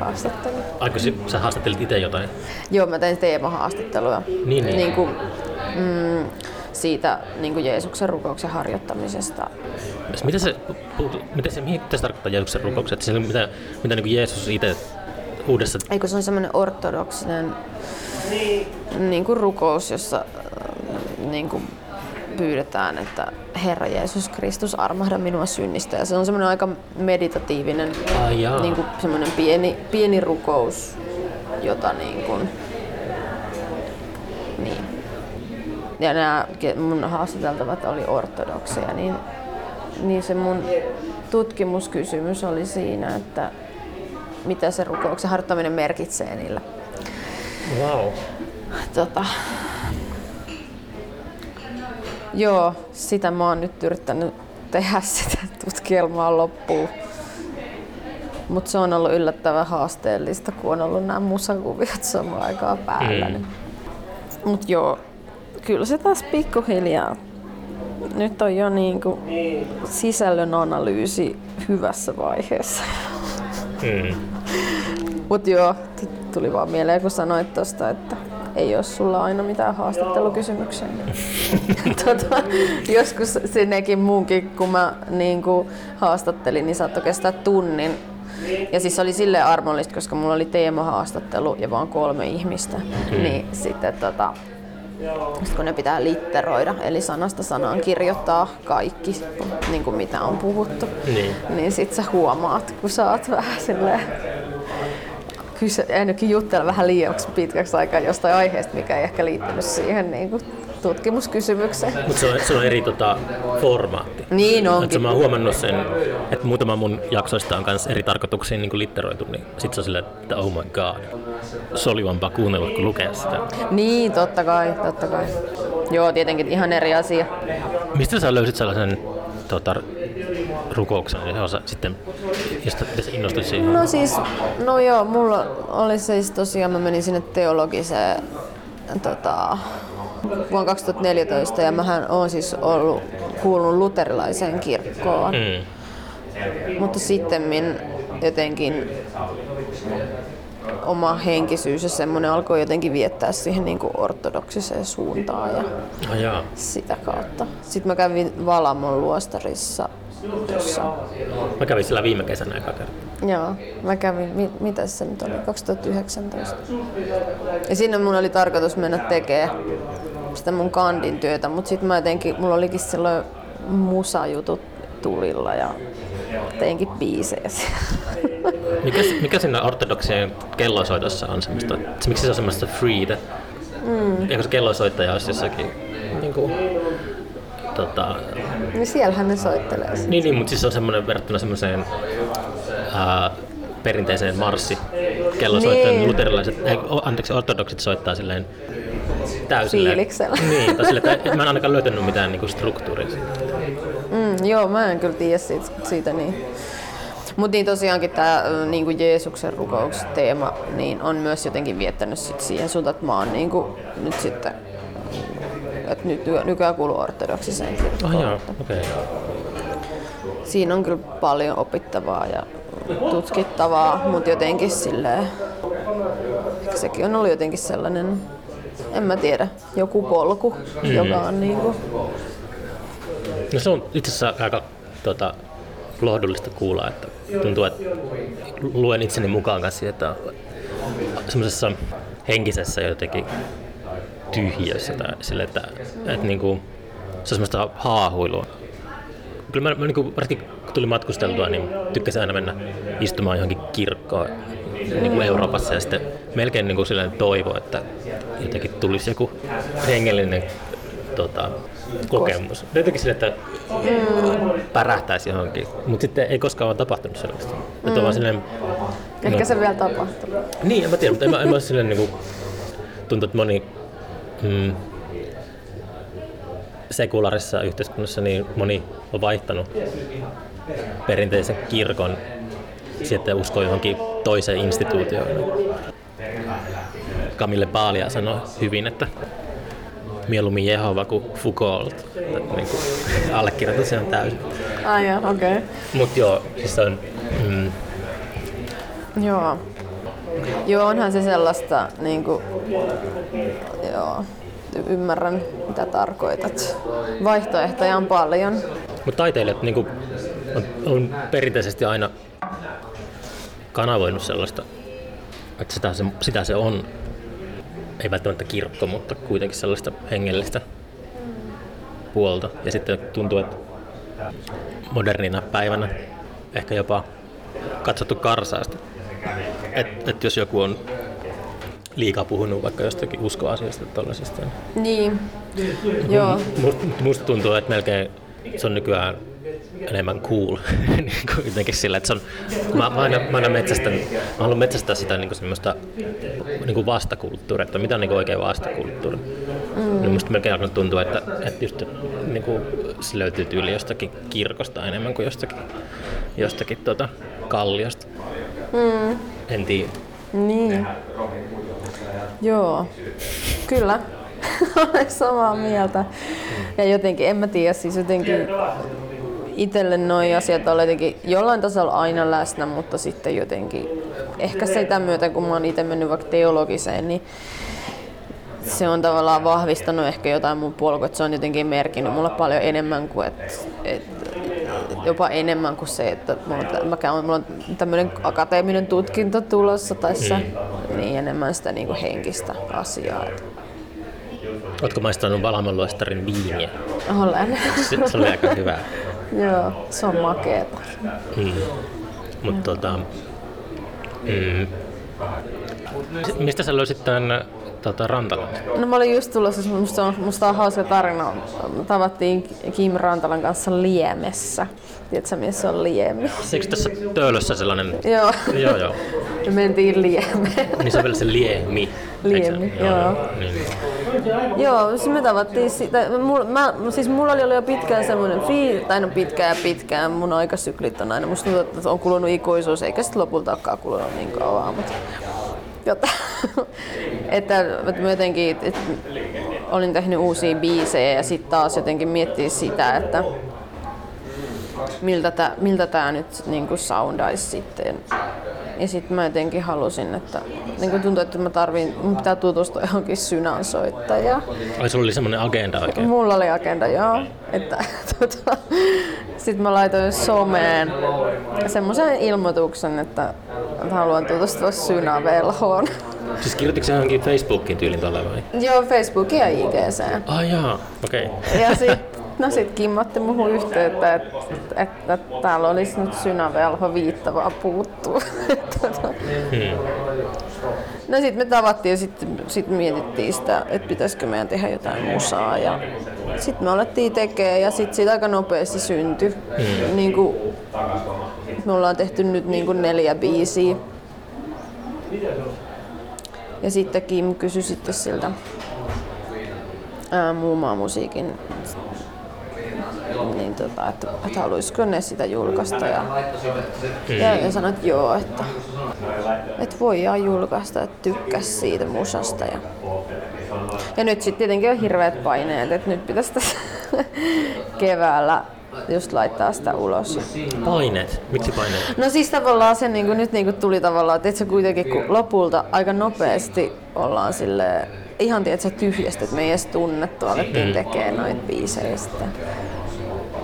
haastattelu. Aiko sä haastattelit itse jotain? Joo, mä tein teemahaastatteluja niin, niin. Niin kuin, mm, siitä niin kuin Jeesuksen rukouksen harjoittamisesta. Mitä se, mitä se, mitä se tarkoittaa Jeesuksen rukoukset? Se, mitä mitä niin kuin Jeesus itse... Uudessa. Eikö se on semmoinen ortodoksinen niin kuin rukous, jossa niin kuin pyydetään, että Herra Jeesus Kristus, armahda minua synnistä. Ja se on semmoinen aika meditatiivinen, ah, niin kuin semmoinen pieni, pieni rukous, jota niin kuin, niin. Ja nämä mun haastateltavat oli ortodokseja, niin, niin se mun tutkimuskysymys oli siinä, että mitä se rukouksen harjoittaminen merkitsee niillä. Wow. Tota. Joo, sitä mä oon nyt yrittänyt tehdä sitä tutkielmaa loppuun. Mut se on ollut yllättävän haasteellista, kun on ollut nämä musakuviot samaan aikaan päällä. Mm. Mut joo, kyllä se taas pikkuhiljaa. Nyt on jo niinku sisällön analyysi hyvässä vaiheessa. Mm. Mut joo, tuli vaan mieleen, kun sanoit tosta, että ei oo sulla aina mitään haastattelukysymyksiä. tota, joskus sinnekin muunkin, kun mä niin kun haastattelin, niin saattoi kestää tunnin. Ja siis se oli silleen armollista, koska mulla oli teemahaastattelu ja vaan kolme ihmistä. Mm. Niin sitten tota, kun ne pitää litteroida, eli sanasta sanaan kirjoittaa kaikki, niin kuin mitä on puhuttu, niin, niin sit sä huomaat, kun sä oot vähän silleen ainakin juttelen vähän liiaksi pitkäksi aikaa jostain aiheesta, mikä ei ehkä liittynyt siihen niin kuin tutkimuskysymykseen. Mutta se, se on eri tota, formaatti. Niin onkin. Mä oon huomannut sen, että muutama mun jaksoista on myös eri tarkoituksiin niin kuin litteroitu, niin sit se on silleen, että oh my god, solivampaa kuunnella kuin lukea sitä. Niin, totta kai, totta kai. Joo, tietenkin ihan eri asia. Mistä sä löysit sellaisen tota, rukouksen, jossa sitten, josta innostuit siihen? No siis, no joo, mulla oli siis tosiaan, mä menin sinne teologiseen tota, vuonna kaksituhattaneljätoista ja mähän oon siis ollut, kuulunut luterilaiseen kirkkoon, mm. mutta sitten jotenkin oma henkisyys ja semmoinen alkoi jotenkin viettää siihen niin kuin ortodoksiseen suuntaan ja Ajaa. sitä kautta. Sitten mä kävin Valamon luostarissa. Tuossa. Mä kävin siellä viime kesänä eka kertaa. Joo, mä kävin, mit, mitä se nyt oli, kaksituhattayhdeksäntoista. Ja siinä mun oli tarkoitus mennä tekemään sitä mun kandin työtä, mutta sitten mä jotenkin, mulla olikin silloin musajutut tulilla ja teinkin biisejä siellä. Mikä, mikä siinä ortodoksien kellosoitossa on semmoista, miksi se on semmoista freetä? Mm. Eikö se kellosoittaja olisi jossakin? Niin kuin, Tota, niin siellähän ne soittelee. Niin, niin, mutta siis on semmoinen verrattuna semmoiseen ää, perinteiseen marssi kellosoittajien niin. Luterilaiset, ei, anteeksi, ortodoksit soittaa silleen täysillä. Fiiliksellä. Niin, tai silleen, mä en ainakaan löytänyt mitään niinku struktuuria. Mm, joo, mä en kyllä tiedä siitä, siitä niin. Mutta niin tosiaankin tämä niinku Jeesuksen rukouksen teema niin on myös jotenkin viettänyt sit siihen suuntaan, että mä oon niinku nyt sitten että nyt nykyään kuuluu ortodoksiseen kirkkoon. Oh, okay. Siinä on kyllä paljon opittavaa ja tutkittavaa, mutta jotenkin silleen, ehkä sekin on ollut jotenkin sellainen, en mä tiedä, joku polku, mm-hmm. joka on niinku. No se on itse asiassa aika tuota, lohdullista kuulla, että tuntuu, että luen itseni mukaan kanssa, että semmoisessa henkisessä jotenkin tyhjiössä tai sille, että, että niinku, se on semmoista haahuilua. Kyllä mä, mä niinku, varsinkin kun tuli matkusteltua, niin tykkäsin aina mennä istumaan johonkin kirkkoon niinku Euroopassa ja sitten melkein niinku silleen toivo, että jotenkin tulisi joku hengellinen tota, kokemus. Jotenkin sille, että pärähtäisi johonkin, mutta sitten ei koskaan ole tapahtunut sellaista. Mm. Että on vaan silleen, ehkä no, se vielä tapahtuu. Niin, en mä tiedä, mutta en mä, en mä ole silleen niinku, tuntuu, että moni Mm. sekulaarissa yhteiskunnassa niin moni on vaihtanut perinteisen kirkon sitten uskoo johonkin toiseen instituutioon. Camille Paglia sanoi hyvin, että mieluummin Jehova kuin Foucault. Niin allekirjoitus on täysin. Ah, yeah, okay. Mut joo, siis se on mm. joo. Joo, onhan se sellaista, niin kuin, joo, ymmärrän mitä tarkoitat. Vaihtoehtoja on paljon. Mutta taiteilijat niin kuin, on, on perinteisesti aina kanavoinut sellaista, että sitä se, sitä se on. Ei välttämättä kirkko, mutta kuitenkin sellaista hengellistä puolta. Ja sitten tuntuu, että modernina päivänä ehkä jopa katsottu karsaasti. Että et jos joku on liikaa puhunut vaikka jostakin uskoasioista tuollaisista. Niin, m- joo. M- musta tuntuu, että melkein se on nykyään enemmän cool. Jotenkin sillä, että se on, mä, mä aina, mä aina metsästän, mä haluan metsästää sitä niin kuin semmoista niin kuin vastakulttuuria, että mitä on niin kuin oikein vastakulttuuri. Mm. Niin musta melkein alkanut tuntua, että, että just, niin kuin, se löytyy tyyli jostakin kirkosta enemmän kuin jostakin, jostakin tuota, kalliosta. Mm. En tiedä. Niin. Joo. Kyllä. Olen samaa mieltä. Ja jotenkin, en mä tiedä, siis jotenkin itselle noi asiat on jotenkin jollain tasolla aina läsnä, mutta sitten jotenkin ehkä sitä myötä, kun mä oon itse mennyt vaikka teologiseen, niin se on tavallaan vahvistanut ehkä jotain mun polkua, että se on jotenkin merkinnyt mulle paljon enemmän kuin että et, jopa enemmän kuin se, että mulla on tämmöinen akateeminen tutkinto tulossa tai se, mm. niin enemmän sitä niin kuin henkistä asiaa. Ootko maistanut Valamon luostarin viiniä? Olen. Se, se oli aika hyvää. Joo, se on makeeta. Mm. Mutta tota, mm, Mistä sä löysit tämän tota, Rantalan? No mä olin just tulossa, musta, musta on hauska tarina. Tavattiin Kim Rantalan kanssa Liemessä. Tiedätkö, missä on Liemi? Eikö tässä Töölössä sellainen? Joo. joo, joo. Me mentiin Liemeen. Niin se on vielä se Liemi. Liemi, joo. joo. joo. Niin. Joo, siis me tavattiin sitä. Mä, siis mulla oli jo pitkään semmoinen fiil, tai no pitkään ja pitkään, mun aikasyklit on aina, musta tuntuu, että on kulunut ikuisuus, eikä sit lopulta olekaan kulunut niin kauan, mutta jotta, että mä jotenkin et, olin tehnyt uusia biisejä ja sit taas jotenkin miettii sitä, että miltä tää, miltä tää nyt niinku soundaisi sitten. Ja sit mä jotenkin halusin, että niinku tuntuu, että mä tarviin, mun pitää tutustua johonkin synansoittajaan. Ai sulla oli semmonen agenda oikein? Mulla oli agenda, joo. Että, tota, sit mä laitoin someen semmoisen ilmoituksen, että haluan tutustua synavelhoon. Siis kirjoititko sä johonkin Facebookiin tyylin tolle vai? Joo, Facebookiin ja I G:seen. Ah jaa, okei. Okay. Ja sit, no sit Kim otti muhun yhteyttä, että et, et, täällä olisi nyt synavelho viittavaa puuttuu. hmm. No sit me tavattiin ja sit, sit mietittiin sitä, että pitäisikö meidän tehdä jotain musaa. Ja sit me alettiin tekemään ja sit siitä aika nopeasti syntyi. Hmm. Niin kuin, me ollaan tehty nyt niin kuin neljä biisiä. Ja sitten Kim kysyi sitten siltä ää, Muumanmusiikin, niin tota, että, että haluaisiko ne sitä julkaista ja, mm. ja, ja sanoin, että joo, että, että voidaan julkaista, että tykkäs siitä musasta. Ja, ja nyt sitten tietenkin on hirveät paineet, että nyt pitäisi tässä keväällä just laittaa sitä ulos. Paineet? Miksi paineet? No siis tavallaan se niin kuin, nyt niin kuin tuli tavallaan, että se kuitenkin kun lopulta aika nopeasti ollaan silleen, ihan tietysti tyhjästä, että me ei edes tunnettu, alettiin mm. tekemään noita biisejä sitten.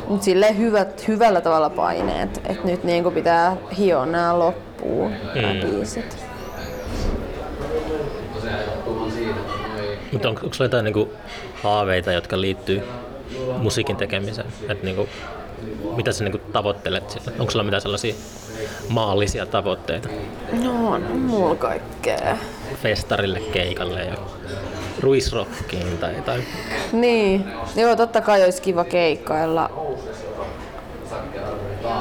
Mut silleen hyvät, hyvällä tavalla paineet, että nyt niinku pitää hioa nää loppuun, mm. nää biisit. Mutta on, onko sulla jotain niinku haaveita, jotka liittyy musiikin tekemiseen? Et niinku, mitä sä niinku tavoittelet sillä? Onko sulla mitään sellaisia maallisia tavoitteita? No on mulla kaikkea. Festarille, keikalle ja Ruisrockiin tai tai. Niin. Joo, totta kai olisi kiva keikkailla.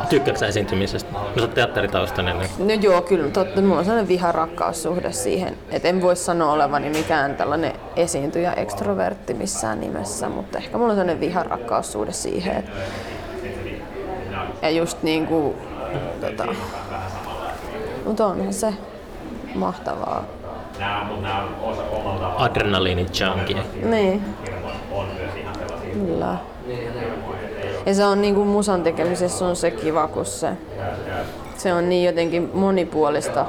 Tykkäätkö sä esiintymisestä? No sä oot teatteritaustainen. No joo, kyllä. Totta, mulla on sellainen viha-rakkaussuhde siihen. Et en voi sanoa olevani mikään tällainen esiintyjä ekstrovertti missään nimessä, mutta ehkä mulla on sellainen viha-rakkaussuhde siihen. Ja just niinku... Tota, mutta onhan se mahtavaa. Adrenaliinijunkie. Niin. Kyllä. Ja se on niinku musan tekemisessä on se kiva, kun se, se on niin jotenkin monipuolista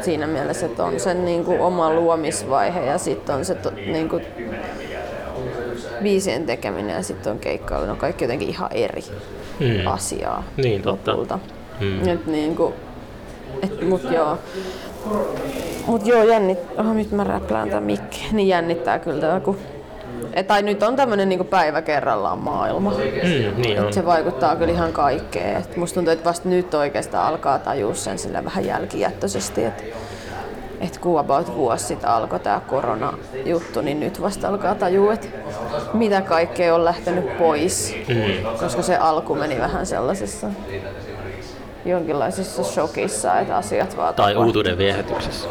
siinä mielessä, että on sen niinku oma luomisvaihe ja sitten on se to, niinku biisien tekeminen ja sitten on keikkailu. Ne on kaikki jotenkin ihan eri mm. asiaa niin, lopulta. Mm. Et niinku, et, mut joo. Mut joo, jännittää. Oh, nyt mä räplään tää mikki. Niin jännittää kyllä tää, kun... Et, tai nyt on tämmönen niinku päivä kerrallaan maailma. Mm, niin on. Se vaikuttaa kyllä ihan kaikkeen. Et musta tuntuu, että vasta nyt oikeastaan alkaa tajua sen sillä vähän jälkijättöisesti. Et, et kun about vuosi sit alkoi tää koronajuttu, niin nyt vasta alkaa tajua, että mitä kaikkea on lähtenyt pois. Mm. Koska se alku meni vähän sellaisessa... jonkinlaisessa shokissa, että asiat vaan... Tai tapahtuu. Uutuuden viehätyksessä.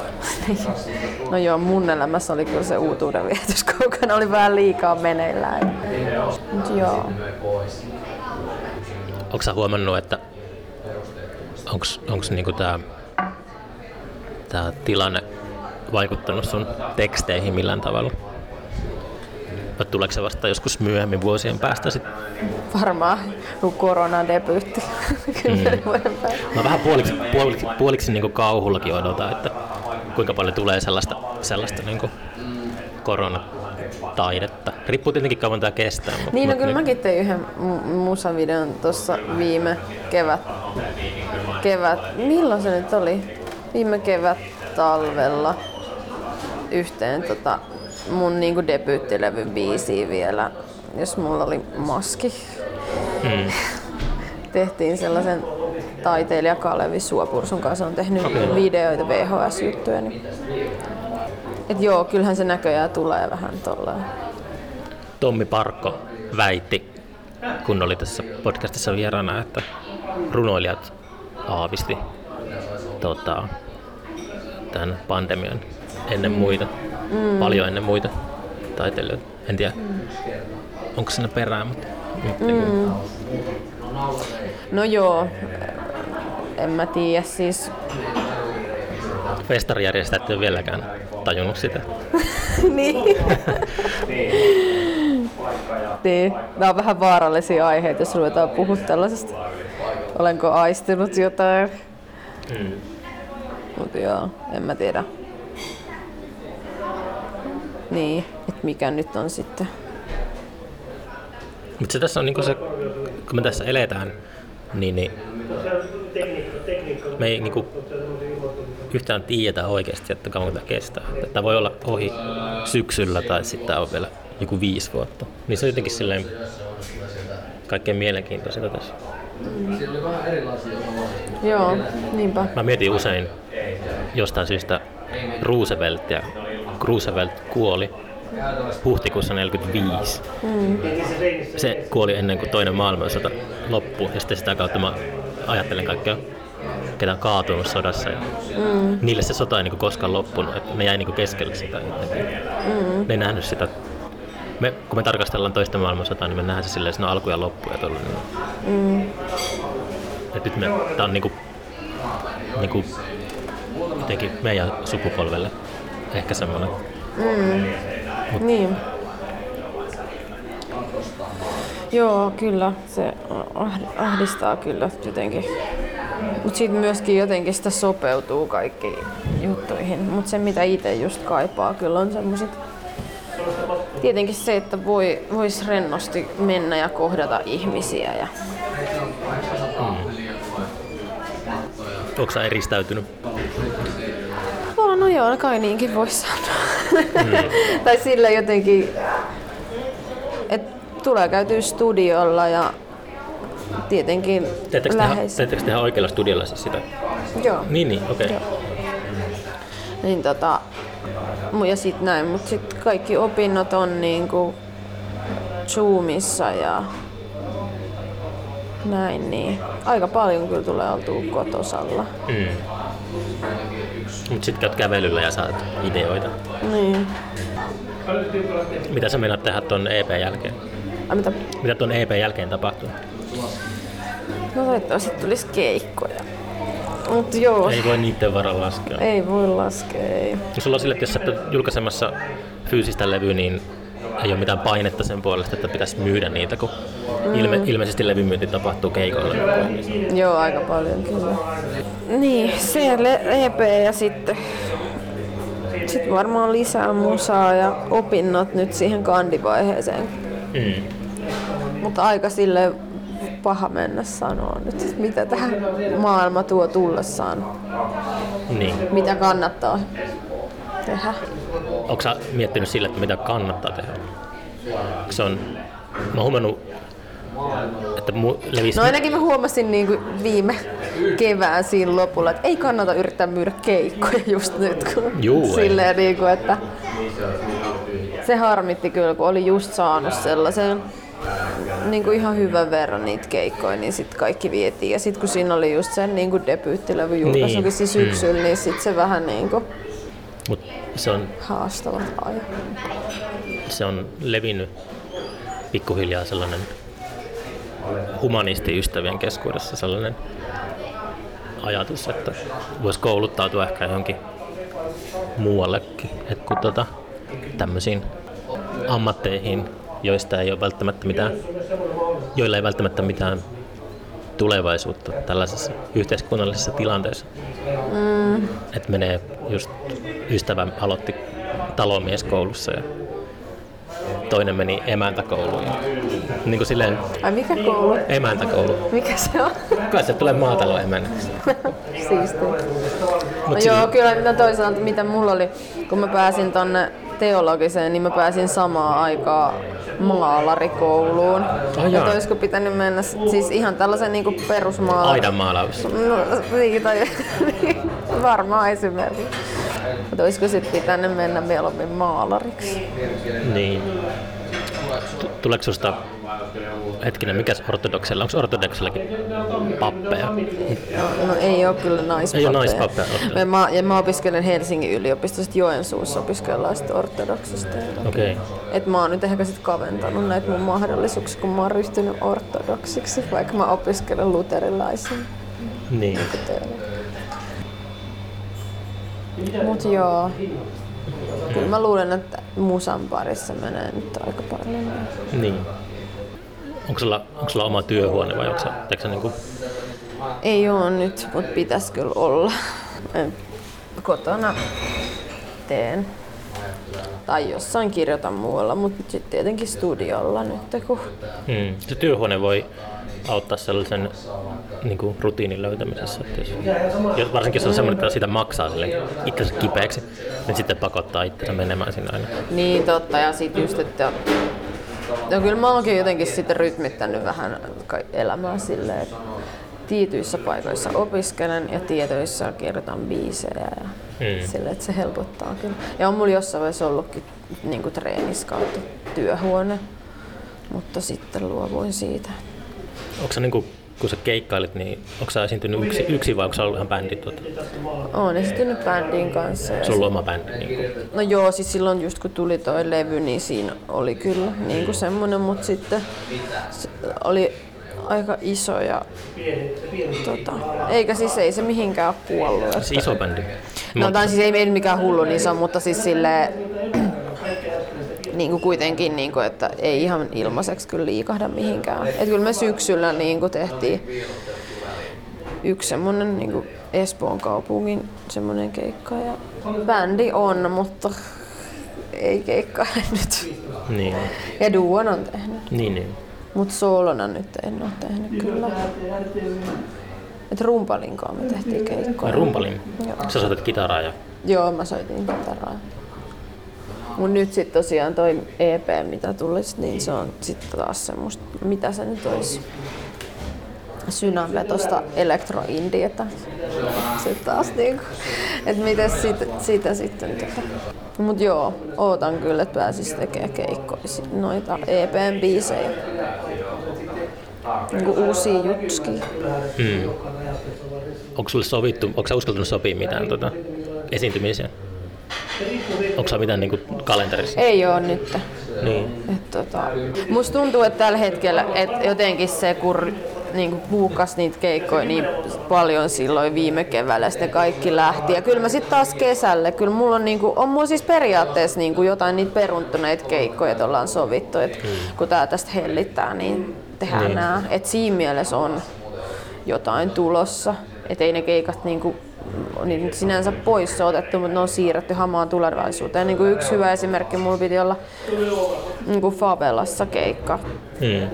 No joo, mun elämässä oli kyllä se uutuuden viehätys, koukana oli vähän liikaa meneillään. Mut joo. Onko sä huomannut, että onks, onks niinku tää, tää tilanne vaikuttanut sun teksteihin millään tavalla? Vai tuleeko se vasta joskus myöhemmin vuosien päästä sitten? Varmaan, kun korona debyytti kymmenen mm. vuoden päästä. Mä vähän puoliksi, puoliksi, puoliksi niin kuin kauhullakin odotan, että kuinka paljon tulee sellaista, sellaista niin kuin koronataidetta. Riippuu tietenkin kauan tämä kestää. Niin, mut, no, mut kyllä niin... mäkin tein yhden musavideon tuossa viime kevät. kevät. Milloin se nyt oli? Viime kevät talvella yhteen tota, mun niinku debyyttilevyn biisiin vielä, jos mulla oli maski. Mm. Tehtiin sellaisen taiteilija Kalevi Suoparsun kanssa on tehnyt okay. videoita, V H S-juttuja. Niin. Et joo, kyllähän se näköjään tulee vähän tollaan. Tommi Parkko väitti, kun oli tässä podcastissa vieraana, että runoilijat aavisti tota, tämän pandemian ennen muita, mm. paljon ennen muita taiteilijoita. En tiedä, mm. onko siinä perää, mutta... Mm. No joo, en mä tiedä siis... Festarijärjestäjät ei ole vieläkään tajunnut sitä. Niin. Niin. Nämä on vähän vaarallisia aiheita, jos ruvetaan puhua tällaisesta. Olenko aistinut jotain? Mm. Mut joo, en mä tiedä. Niin, että mikä nyt on sitten. Mutta se tässä on niinku se, kun me tässä eletään, niin, niin me ei niinku yhtään tiedetä oikeasti, että kauanko tämä kestää. Tämä voi olla ohi syksyllä tai sitten on vielä joku viisi vuotta. Niin se on jotenkin silleen kaikkein mielenkiintoisinta tässä. Mm. Joo, niinpä. Mä mietin usein jostain syystä Rooseveltia. Roosevelt kuoli huhtikuussa tuhatyhdeksänsataaneljäkymmentäviisi. Mm. Se kuoli ennen kuin toinen maailmansota loppui, ja sitten sitä kautta mä ajattelen kaikkea, ketä on kaatunut sodassa. Mm. Niille se sota ei niin kuin koskaan loppunut, että ne jäi niin kuin keskelle sitä. Mm. Ne ei nähnyt sitä. Me, kun me tarkastellaan toista maailmansotaa, niin me nähdään se silleen, että on alku ja loppu. Mm. Ja nyt me, tää on niin kuin, niin kuin jotenkin meidän sukupolvelle ehkä semmoinen. Mm. Mut. Niin. Joo, kyllä. Se ahdistaa kyllä jotenkin. Mut sit myöskin jotenkin sitä sopeutuu kaikkiin juttuihin. Mut se mitä itse just kaipaa kyllä on semmoset... Tietenkin se, että voi, vois rennosti mennä ja kohdata ihmisiä. Ja... Mm. Onko sä eristäytynyt? Oh, no joo, kai niinkin voi sanoa. Mm. Tai sillä jotenkin, että tulee käytyä studiolla ja tietenkin läheis. Teettekö tehdä oikealla studiolla siis sitä? Joo. Niin, niin okei. Okay. Niin tota, ja sit näin, mut sit kaikki opinnot on niinku Zoomissa ja näin, niin aika paljon kyllä tulee oltua kotosalla. Mm. Mut sit käyt kävelyllä ja saat ideoita. Niin. Mitä sä meinaat tehdä ton E P:n jälkeen? Ai, mitä? Mitä ton E P:n jälkeen tapahtuu? No toivottavasti tulis keikkoja. Mut joo. Ei voi niitten varan laskea. Ei voi laskea, ei. Ja sulla on sille, että jos sä oot julkaisemassa fyysistä levyä, niin ei ole mitään painetta sen puolesta, että pitäisi myydä niitä, kun mm. ilme, ilmeisesti levymyynti tapahtuu keikoilla. Joo, aika paljon kyllä. Niin, se E P ja sitten sit varmaan lisää musaa ja opinnot nyt siihen kandivaiheeseen. Mm. Mutta aika silleen paha mennä sanoa nyt, mitä tähän maailma tuo tullessaan. Niin. Mitä kannattaa tehdä. Onko sä miettinyt sillä, että mitä kannattaa tehdä? Se on, mä huomannut, että mu levisi... No ainakin mä huomasin niin kuin viime kevään siinä lopulla, että ei kannata yrittää myydä keikkoja just nyt. Kun Juu, silleen niin kuin, että se harmitti kyllä, kun oli just saanut sellaisen niin kuin ihan hyvän verran niitä keikkoja, niin sitten kaikki vietiin. Ja sitten kun siinä oli just sen niin kuin debyyttilevyn julkaisu niin. syksyllä, mm. niin sitten se vähän niin kuin... Mut se on haastava aika. Se on levinnyt pikkuhiljaa sellainen humanistiystävien keskuudessa sellainen ajatus, että voisi kouluttautua ehkä johonkin muuallekin, että kun tota, tämmöisiin ammatteihin, joista ei ole välttämättä mitään, joilla ei välttämättä mitään tulevaisuutta tällaisessa yhteiskunnallisessa tilanteessa, mm. että menee just ystävä aloitti talomieskoulussa ja toinen meni emäntäkouluun. Niin silleen, ai mikä koulu? Emäntäkoulu. Mikä se on? Kai se tulee maataloemäntäksi. Siistiä. No joo, kyllä no toisaalta mitä mulla oli, kun mä pääsin tonne teologiseen, niin mä pääsin samaan aikaan maalarikouluun. Oh, että olisiko pitänyt mennä siis ihan tällaisen niin kuin perusmaalaus. Aidan maalaus. No, tai varmaan esimerkiksi. Että olisiko sit pitänyt mennä mieluummin maalariksi. Niin. Tuleeko susta, hetkinen, mikäs ortodoksella? Onko ortodoksellakin pappeja? No, no ei ole kyllä naispappeja. Ei ole naispappeja. Ja mä, ja mä opiskelen Helsingin yliopistosta, Joensuussa opiskellaan sitten ortodoksista. Okei. Okay. Et mä oon nyt ehkä sit kaventanut näitä mun mahdollisuuksia, kun mä oon ryhtynyt ortodoksiksi, vaikka mä opiskelen luterilaisen. Niin. Mut joo. Kyllä mä luulen, että musan parissa menee nyt aika paljon. Niin. Onko sulla, onko sulla oma työhuone vai onko se niinku? Ei oo nyt, mutta pitäisi kyllä olla. Kotona teen. Tai jossain kirjoitan muualla, mutta sitten tietenkin studiolla nyt. Kun... Hmm. Se työhuone voi auttaa sellaisen niinku rutiinin löytämisessä. Jos varsinkin se on semmoinen, että sitä maksaa itsensä kipeäksi, niin sitten pakottaa itsensä menemään sinne aina. Niin totta, ja sitten just, että... No, kyllä mä oonkin jotenkin sitten rytmittänyt vähän elämää silleen, että tietyissä paikoissa opiskelen ja tietyissä kirjoitan biisejä. Mm. Silleen, että se helpottaa kyllä. Ja on mulla jossain vaiheessa ollutkin niinku treenis kautta työhuone, mutta sitten luovuin siitä. Onko sä, niin kun, kun sä keikkailit, niin onko sä esiintynyt yksi, yksi vai onko sä ollut ihan bändin? Tuota? Olen esiintynyt bändin kanssa. Sulla on oma bändi? Niin no joo, siis silloin just kun tuli toi levy, niin siinä oli kyllä niin semmoinen, mutta sitten oli aika iso ja tota, eikä siis ei se mihinkään kuollut. Että... Iso bändi? No tai siis ei, ei mikään hullu iso, mutta siis silleen... Niinku kuitenkin, niinku, että ei ihan ilmaiseksi kyllä liikahda mihinkään. Et kyllä me syksyllä niinku tehtiin yksi semmonen niinku Espoon kaupungin semmonen keikka ja bändi on, mutta ei keikkaile nyt. Niin. Ja duon on tehnyt. Niin, niin. Mut soolona nyt en oo tehnyt kyllä. Et rumpalinkaan me tehtiin keikkoja. Rumpalin? Joo. Sä soitat kitaraa ja... Joo, mä soitin kitaraa. Mut nyt sit tosiaan toi E P, mitä tulis, niin se on sit taas semmoista, mitä se nyt ois, synävetosta elektroindietä. Sit taas niinku, et mites siitä, siitä sitten tota. Mut joo, ootan kyllä, et pääsis tekee keikkoja noita E P:n biisejä. Niinku uusia jutskii. Mm. Onko sulle sovittu, onko sä uskaltanut sopii mitään tota, esiintymisiä? Onko sä mitään niinku kalenterissa? Ei oo nyt. Niin. Et, tota, musta tuntuu, että tällä hetkellä et jotenkin se, kun niinku buukkas niitä keikkoja niin paljon silloin viime keväällä, sitten kaikki lähti. Ja kyllä mä sit taas kesälle, kyllä mulla on, niinku, on mulla siis periaatteessa niinku jotain niitä peruntuneita keikkoja, että ollaan sovittu, että mm. kun tää tästä hellittää, niin tehdään niin. Nää. Et siinä mielessä on jotain tulossa, et ei ne keikat niinku niin sinänsä pois otettu, mutta ne on siirretty hamaan tulevaisuuteen. Niin kuin yksi hyvä esimerkki, mulla piti olla niin kuin Favelassa keikka hmm.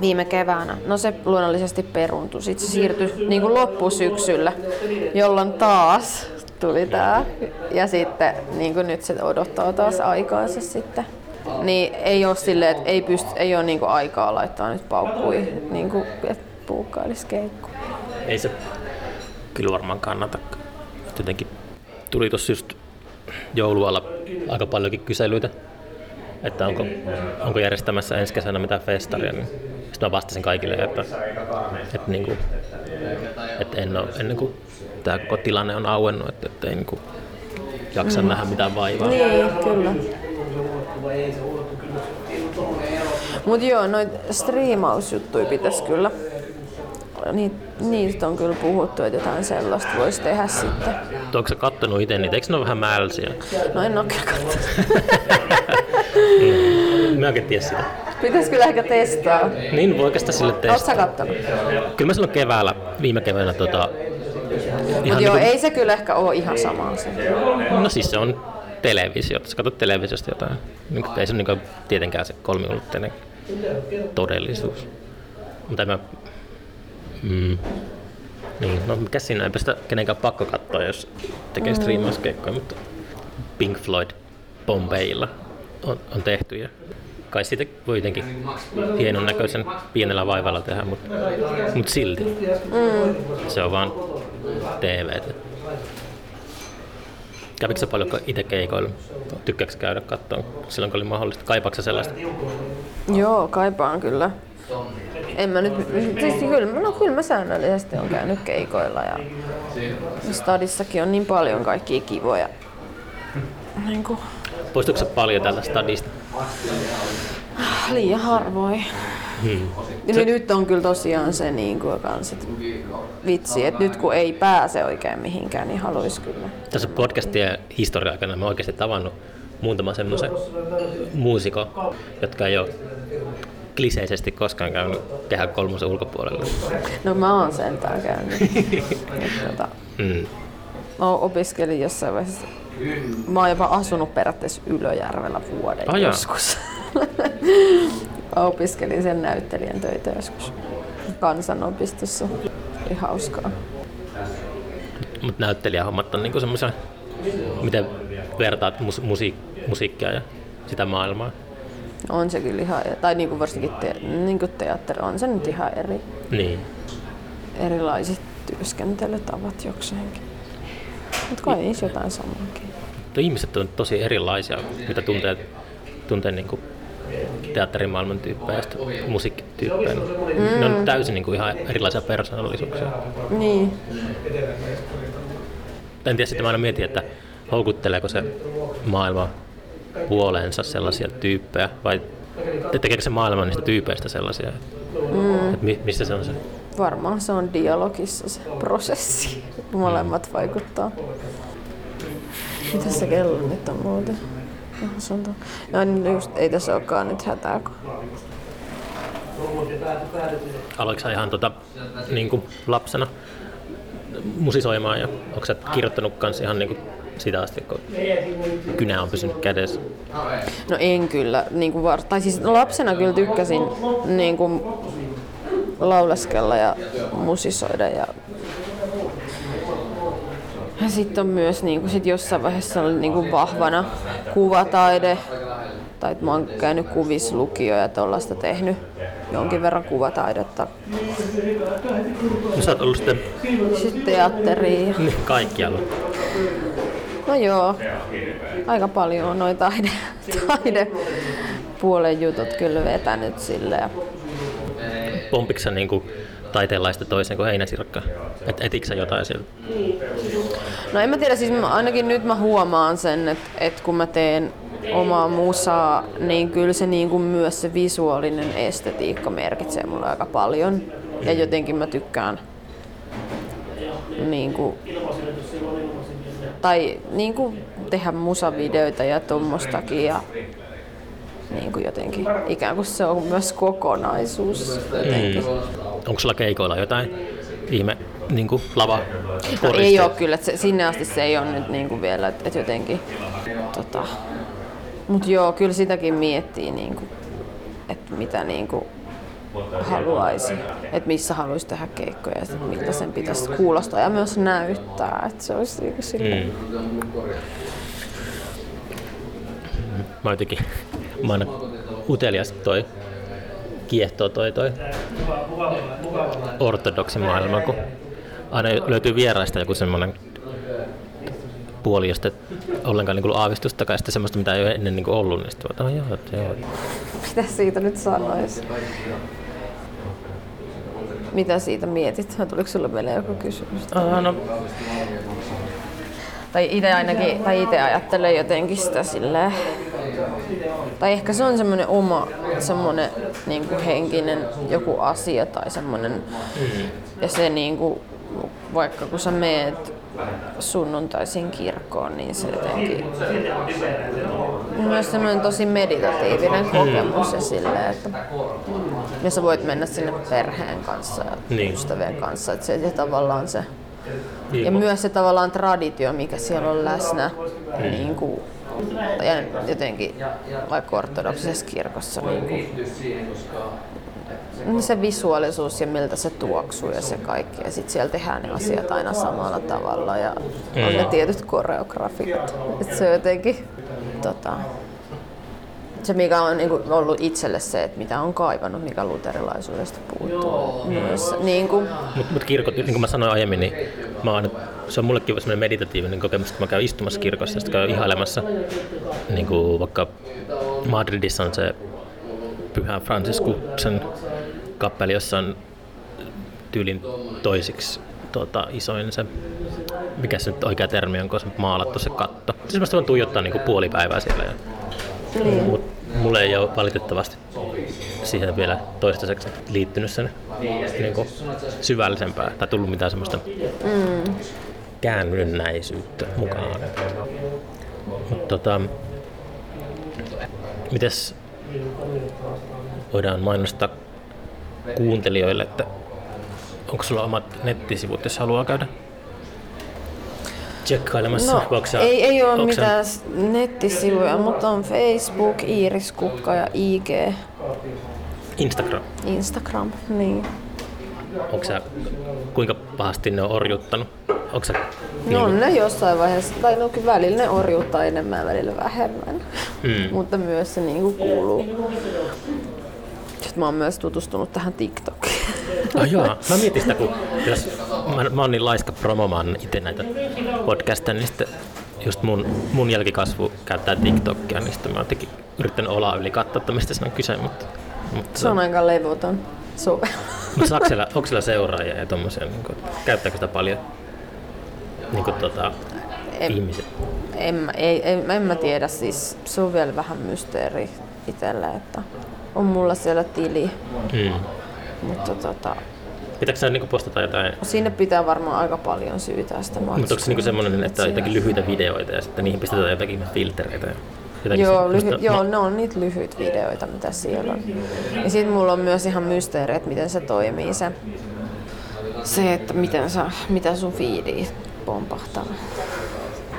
viime keväänä. No se luonnollisesti peruntui. Sitten se siirtyi niin kuin loppusyksyllä, jolloin taas tuli tää. Ja sitten niin kuin nyt se odottaa taas aikaansa sitten. Niin ei ole silleen, että ei, pyst- ei ole niin kuin aikaa laittaa nyt paukkuihin, niin kuin, että puukkailisi keikkoja. Ei se... Kyllä varmaan kannatakaan. Jotenkin tuli tuossa just joulualla aika paljonkin kyselyitä, että onko, onko järjestämässä ensi kesänä mitään festaria. Niin sitten mä vastasin kaikille, että, että, niin kuin, että en ole, ennen kuin tämä koko tilanne on auennut, että, että ei niin kuin jaksa mm. nähdä mitään vaivaa. Niin, kyllä. Mut joo, noita striimausjuttuja pitäisi kyllä. Niistä on kyllä puhuttu, että jotain sellaista voisi tehdä sitten. Onko sä kattonut itse niitä? Eikö ne ole vähän mälsiä? No en ole kyllä kattonut. Mä oikein tiedä sitä. Pitäis kyllä ehkä testaa. Niin, voiko sitä sille testaa? Oletko sä kattonut? Kyllä mä silloin keväällä, viime keväänä tota... Mutta joo, niin kuin... ei se kyllä ehkä ole ihan samaa se. No siis se on televisio. Sä katsot televisiosta jotain. Ei se ole niin tietenkään se kolmiulotteinen todellisuus. Mutta mä... Mm. Niin, no mikä siinä, eipä sitä kenenkään pakko katsoa, jos tekee mm. striimauskeikkoja, mutta Pink Floyd Bombayilla on, on tehty. Ja kai siitä voi jotenkin hienon näköisen pienellä vaivalla tehdä, mutta, mutta silti. Mm. Se on vaan T V. Kävikö sä paljon itse keikoilla? Tykkääksä käydä katsomaan silloin, kun oli mahdollista? Kaipaatko sä sellaista? Joo, kaipaan kyllä. En mä nyt, siis kyllä, no kyllä mä säännöllisesti olen käynyt keikoilla ja stadissakin on niin paljon kaikkia kivoja. Niin kuin. Poistuiko sä paljon täältä stadista? Liian harvoin. Hmm. Ja se nyt on kyllä tosiaan se niin kuin kans, et vitsi, että nyt kun ei pääse oikein mihinkään, niin haluaisi kyllä. Tässä podcastien historian aikana mä oikeasti tavannut muutaman semmoisen muusikon, jotka ei ole kliseisesti koskaan käynyt Kehä kolmosen ulkopuolella. No mä oon sentään käynyt. Et, tota, mm. Mä opiskelin jossain vaiheessa. Mä oon jopa asunut periaatteessa Ylöjärvellä vuoden Aja. joskus. Opiskelin sen näyttelijän töitä joskus kansanopistossa. Oli hauskaa. Mut näyttelijähommat on niinku semmoisen, miten vertaat musi- musiikkia ja sitä maailmaa? On se kyllä ihan, tai niinku varsinkin te, niinku teatteri, on se nyt ihan eri, niin. Erilaiset työskentelytavat jokseenkin. Mut kai niin. Jotain samankin. Ihmiset on tosi erilaisia, mitä tuntee, tuntee niinku teatterimaailman tyyppejä ja musiikkityyppejä. Mm. Ne on täysin niinku ihan erilaisia persoonallisuuksia. Niin. En tiedä, sitä mä aina mietin, että houkutteleeko se maailma puoleensa sellaisia tyyppejä, vai tekeekö se maailman niistä tyypeistä sellaisia? Mm. Mi- mistä se on se? Varmaan se on dialogissa se prosessi. Molemmat mm. vaikuttaa. Mitäs se kello nyt on muuten? No just, ei tässä olekaan nyt hätää. Aloitko sä ihan tota, niin lapsena musisoimaan ja onko sä kirjoittanut kans ihan niin sitä asti, kun kynä on pysynyt kädessä? No en kyllä. Niin kuin var... tai siis lapsena kyllä tykkäsin niin kuin lauleskella ja musisoida. Ja, ja sitten on myös niin kuin sit jossain vaiheessa oli niin kuin vahvana kuvataide. Tai mä oon käynyt kuvislukio ja tollaista tehnyt jonkin verran kuvataidetta. No sä oot ollut sitten... Sitten teatteriin. Kaikkialla. No joo, aika paljon on noin taide, taidepuolen jutut kyllä vetänyt silleen. Pompitko sä niinku taiteenlaista toisen kuin heinäsirkka? Et etikö sä jotain sieltä? No en mä tiedä, siis mä, ainakin nyt mä huomaan sen, että et kun mä teen omaa musaa, niin kyllä se niinku myös se visuaalinen estetiikka merkitsee mulle aika paljon. Ja jotenkin mä tykkään niinku... Tai niin kuin tehdä musavideoita ja tommostakin ja niin kuin jotenkin ikään kuin se on myös kokonaisuus jotenkin. Mm. Onko sulla keikoilla jotain ihme niin kuin lava? No ei ole kyllä, se, sinne asti se ei ole nyt niin kuin vielä, että et jotenkin tota. Mut joo, kyllä sitäkin miettii niin kuin, että mitä niin kuin haluaisin, että missä haluaisi tehdä keikkoja ja miltä sen pitäisi kuulostaa ja myös näyttää, että se olisi niin silleen. Mm. Mä jotenkin, mä aina utelias toi, kiehtoo toi toi ortodoksi maailma, kun aina löytyy vieraista joku semmoinen puoli, josta ollenkaan niinku aavistustakaan, sitten semmoista, mitä ei ole ennen niinku ollut, niin sitten vaan, joo, joo. Mitä siitä nyt sanoisi? Mitä siitä mietit? Tuliko sulle mieleen joku kysymys? Aha, no. Tai itse ainakin, tai itse ajattelen jotenkin sitä silleen. Tai ehkä se on semmoinen oma semmoinen niinku henkinen joku asia tai semmoinen. Mm-hmm. Ja se niinku, vaikka kun sä meet sunnuntaisin kirkkoon, niin se jotenkin on myös semmoinen tosi meditatiivinen kokemus ja silleen, että ja sä voit mennä sinne perheen kanssa ja niin. Ystävien kanssa, että se, se tavallaan se ja myös se tavallaan traditio, mikä siellä on läsnä hmm. niin kuin, ja jotenkin vaikka ortodoksisessa kirkossa niin kuin, se visuaalisuus ja miltä se tuoksuu ja se kaikki. Ja sitten siellä tehdään ne asiat aina samalla tavalla ja on ne tietyt koreografiat. Et se on jotenkin tota, se, mikä on niin kuin, ollut itselle se, että mitä on kaivannut, mikä luterilaisuudesta puuttuu. Niin mutta mut kirkot, niin kuin mä sanoin aiemmin, niin mä oon, se on mullekin semmoinen meditatiivinen kokemus, että mä käyn istumassa kirkossa ja sitten käyn ihailemassa. Niin kuin vaikka Madridissa on se pyhä Franciscuksen kappeli, jossa on tyylin toisiksi tuota, isoin se, mikä se nyt oikea termi on, kun se maalattu se katto. Siis mä voin tuijottaa niin kuin puoli päivää siellä. Mm. Mut mulle ei ole valitettavasti siihen vielä toistaiseksi liittynyt sen niin kuin syvällisempää tai tullut mitään semmoista mm. käännynnäisyyttä mukaan. Mut tota, mites voidaan mainostaa kuuntelijoille, että onko sulla omat nettisivut, jos haluaa käydä tsekkailemassa? No, Vaksa, ei, ei ole mitään nettisivuja, mutta on Facebook, Iiris Kukka ja I G. Instagram? Instagram, niin. Onko sä, kuinka pahasti ne on orjuttanut? Onko sä, niin no ne jossain vaiheessa, tai no kyllä välillä ne orjuttaa enemmän ja välillä vähemmän, mm. mutta myös se niinku kuuluu. Sitten mä oon myös tutustunut tähän TikTokiin. Oh, joo, mä mietin sitä, kun jos mä, mä oon niin laiska promomaan itse näitä podcasteja, niin sitten just mun, mun jälkikasvu käyttää TikTokia, niin sitten mä oon yrittänyt olaa yli katsoa, että mistä siinä on kyse. Mutta, mutta se on aika levoton sovellus. Mutta onko siellä seuraajia ja tommosia, niin kuin, käyttääkö sitä paljon niin kuin, tuota, en, ihmisiä? En, en, en, en mä tiedä, siis se on vielä vähän mysteeri itselle, että on mulla siellä tili. Hmm. Mutta tota, pitääkö sinä niinku postata jotain? Sinne pitää varmaan aika paljon syytää sitä matskua. Mutta onko se niinku semmoinen, että on jotakin lyhyitä videoita ja sitten niihin pistetään jotakin filtereitä? Jotakin joo, lyhy- musta, joo ma- ne on niitä lyhyitä videoita, mitä siellä on. Ja sitten mulla on myös ihan mysteeri, että miten se toimii se, se että miten sä, mitä sun feediä pompahtaa.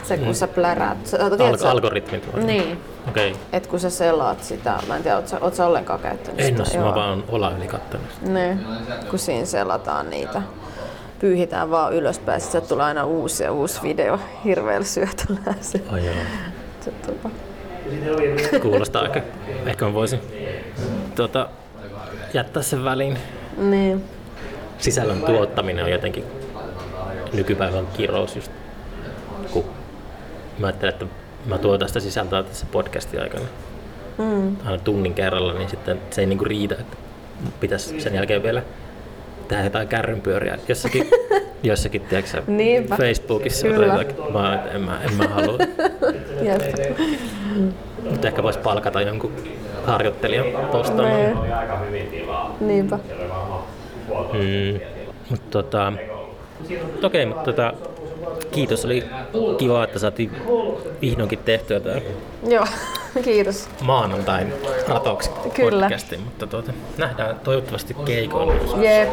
Se kun mm. sä pläräät. Sä, Al- sä, algoritmit. Varmaan. Niin. Okay. Et kun sä selaat sitä, mä en tiedä, oot sä, oot sä ollenkaan käyttänyt en sitä? En oo, mä vaan olla yli kattanut sitä. Ne, kun siinä selataan niitä, pyyhitään vaan ylöspäin, sit sieltä tulee aina uusi ja uusi video, hirveellä syötöllä se. Oh, joo. Kuulostaa aika, ehkä mä voisin tuota, jättää sen väliin. Ne. Sisällön tuottaminen on jotenkin nykypäivän kirous just, kun mä ajattelen, että mä tuotan sitä sisältöä tässä podcastin aikana mm. aina tunnin kerralla, niin sitten se ei niinku riitä, että pitäisi sen jälkeen vielä tehdä jotain kärrynpyöriä jossakin, jossakin tiedätkö, Facebookissa. Mä, en, mä, en mä halua. Mutta ehkä voisi palkata jonkun harjoittelijan postaamaan. Niinpä. Mm. Mut tota, okei, mutta tota, kiitos, oli kiva, että saatiin vihdoinkin tehtyä tämä. Joo, kiitos. Maanantain ratoksi podcastiin, mutta tuota, nähdään toivottavasti keikoilla. Jep.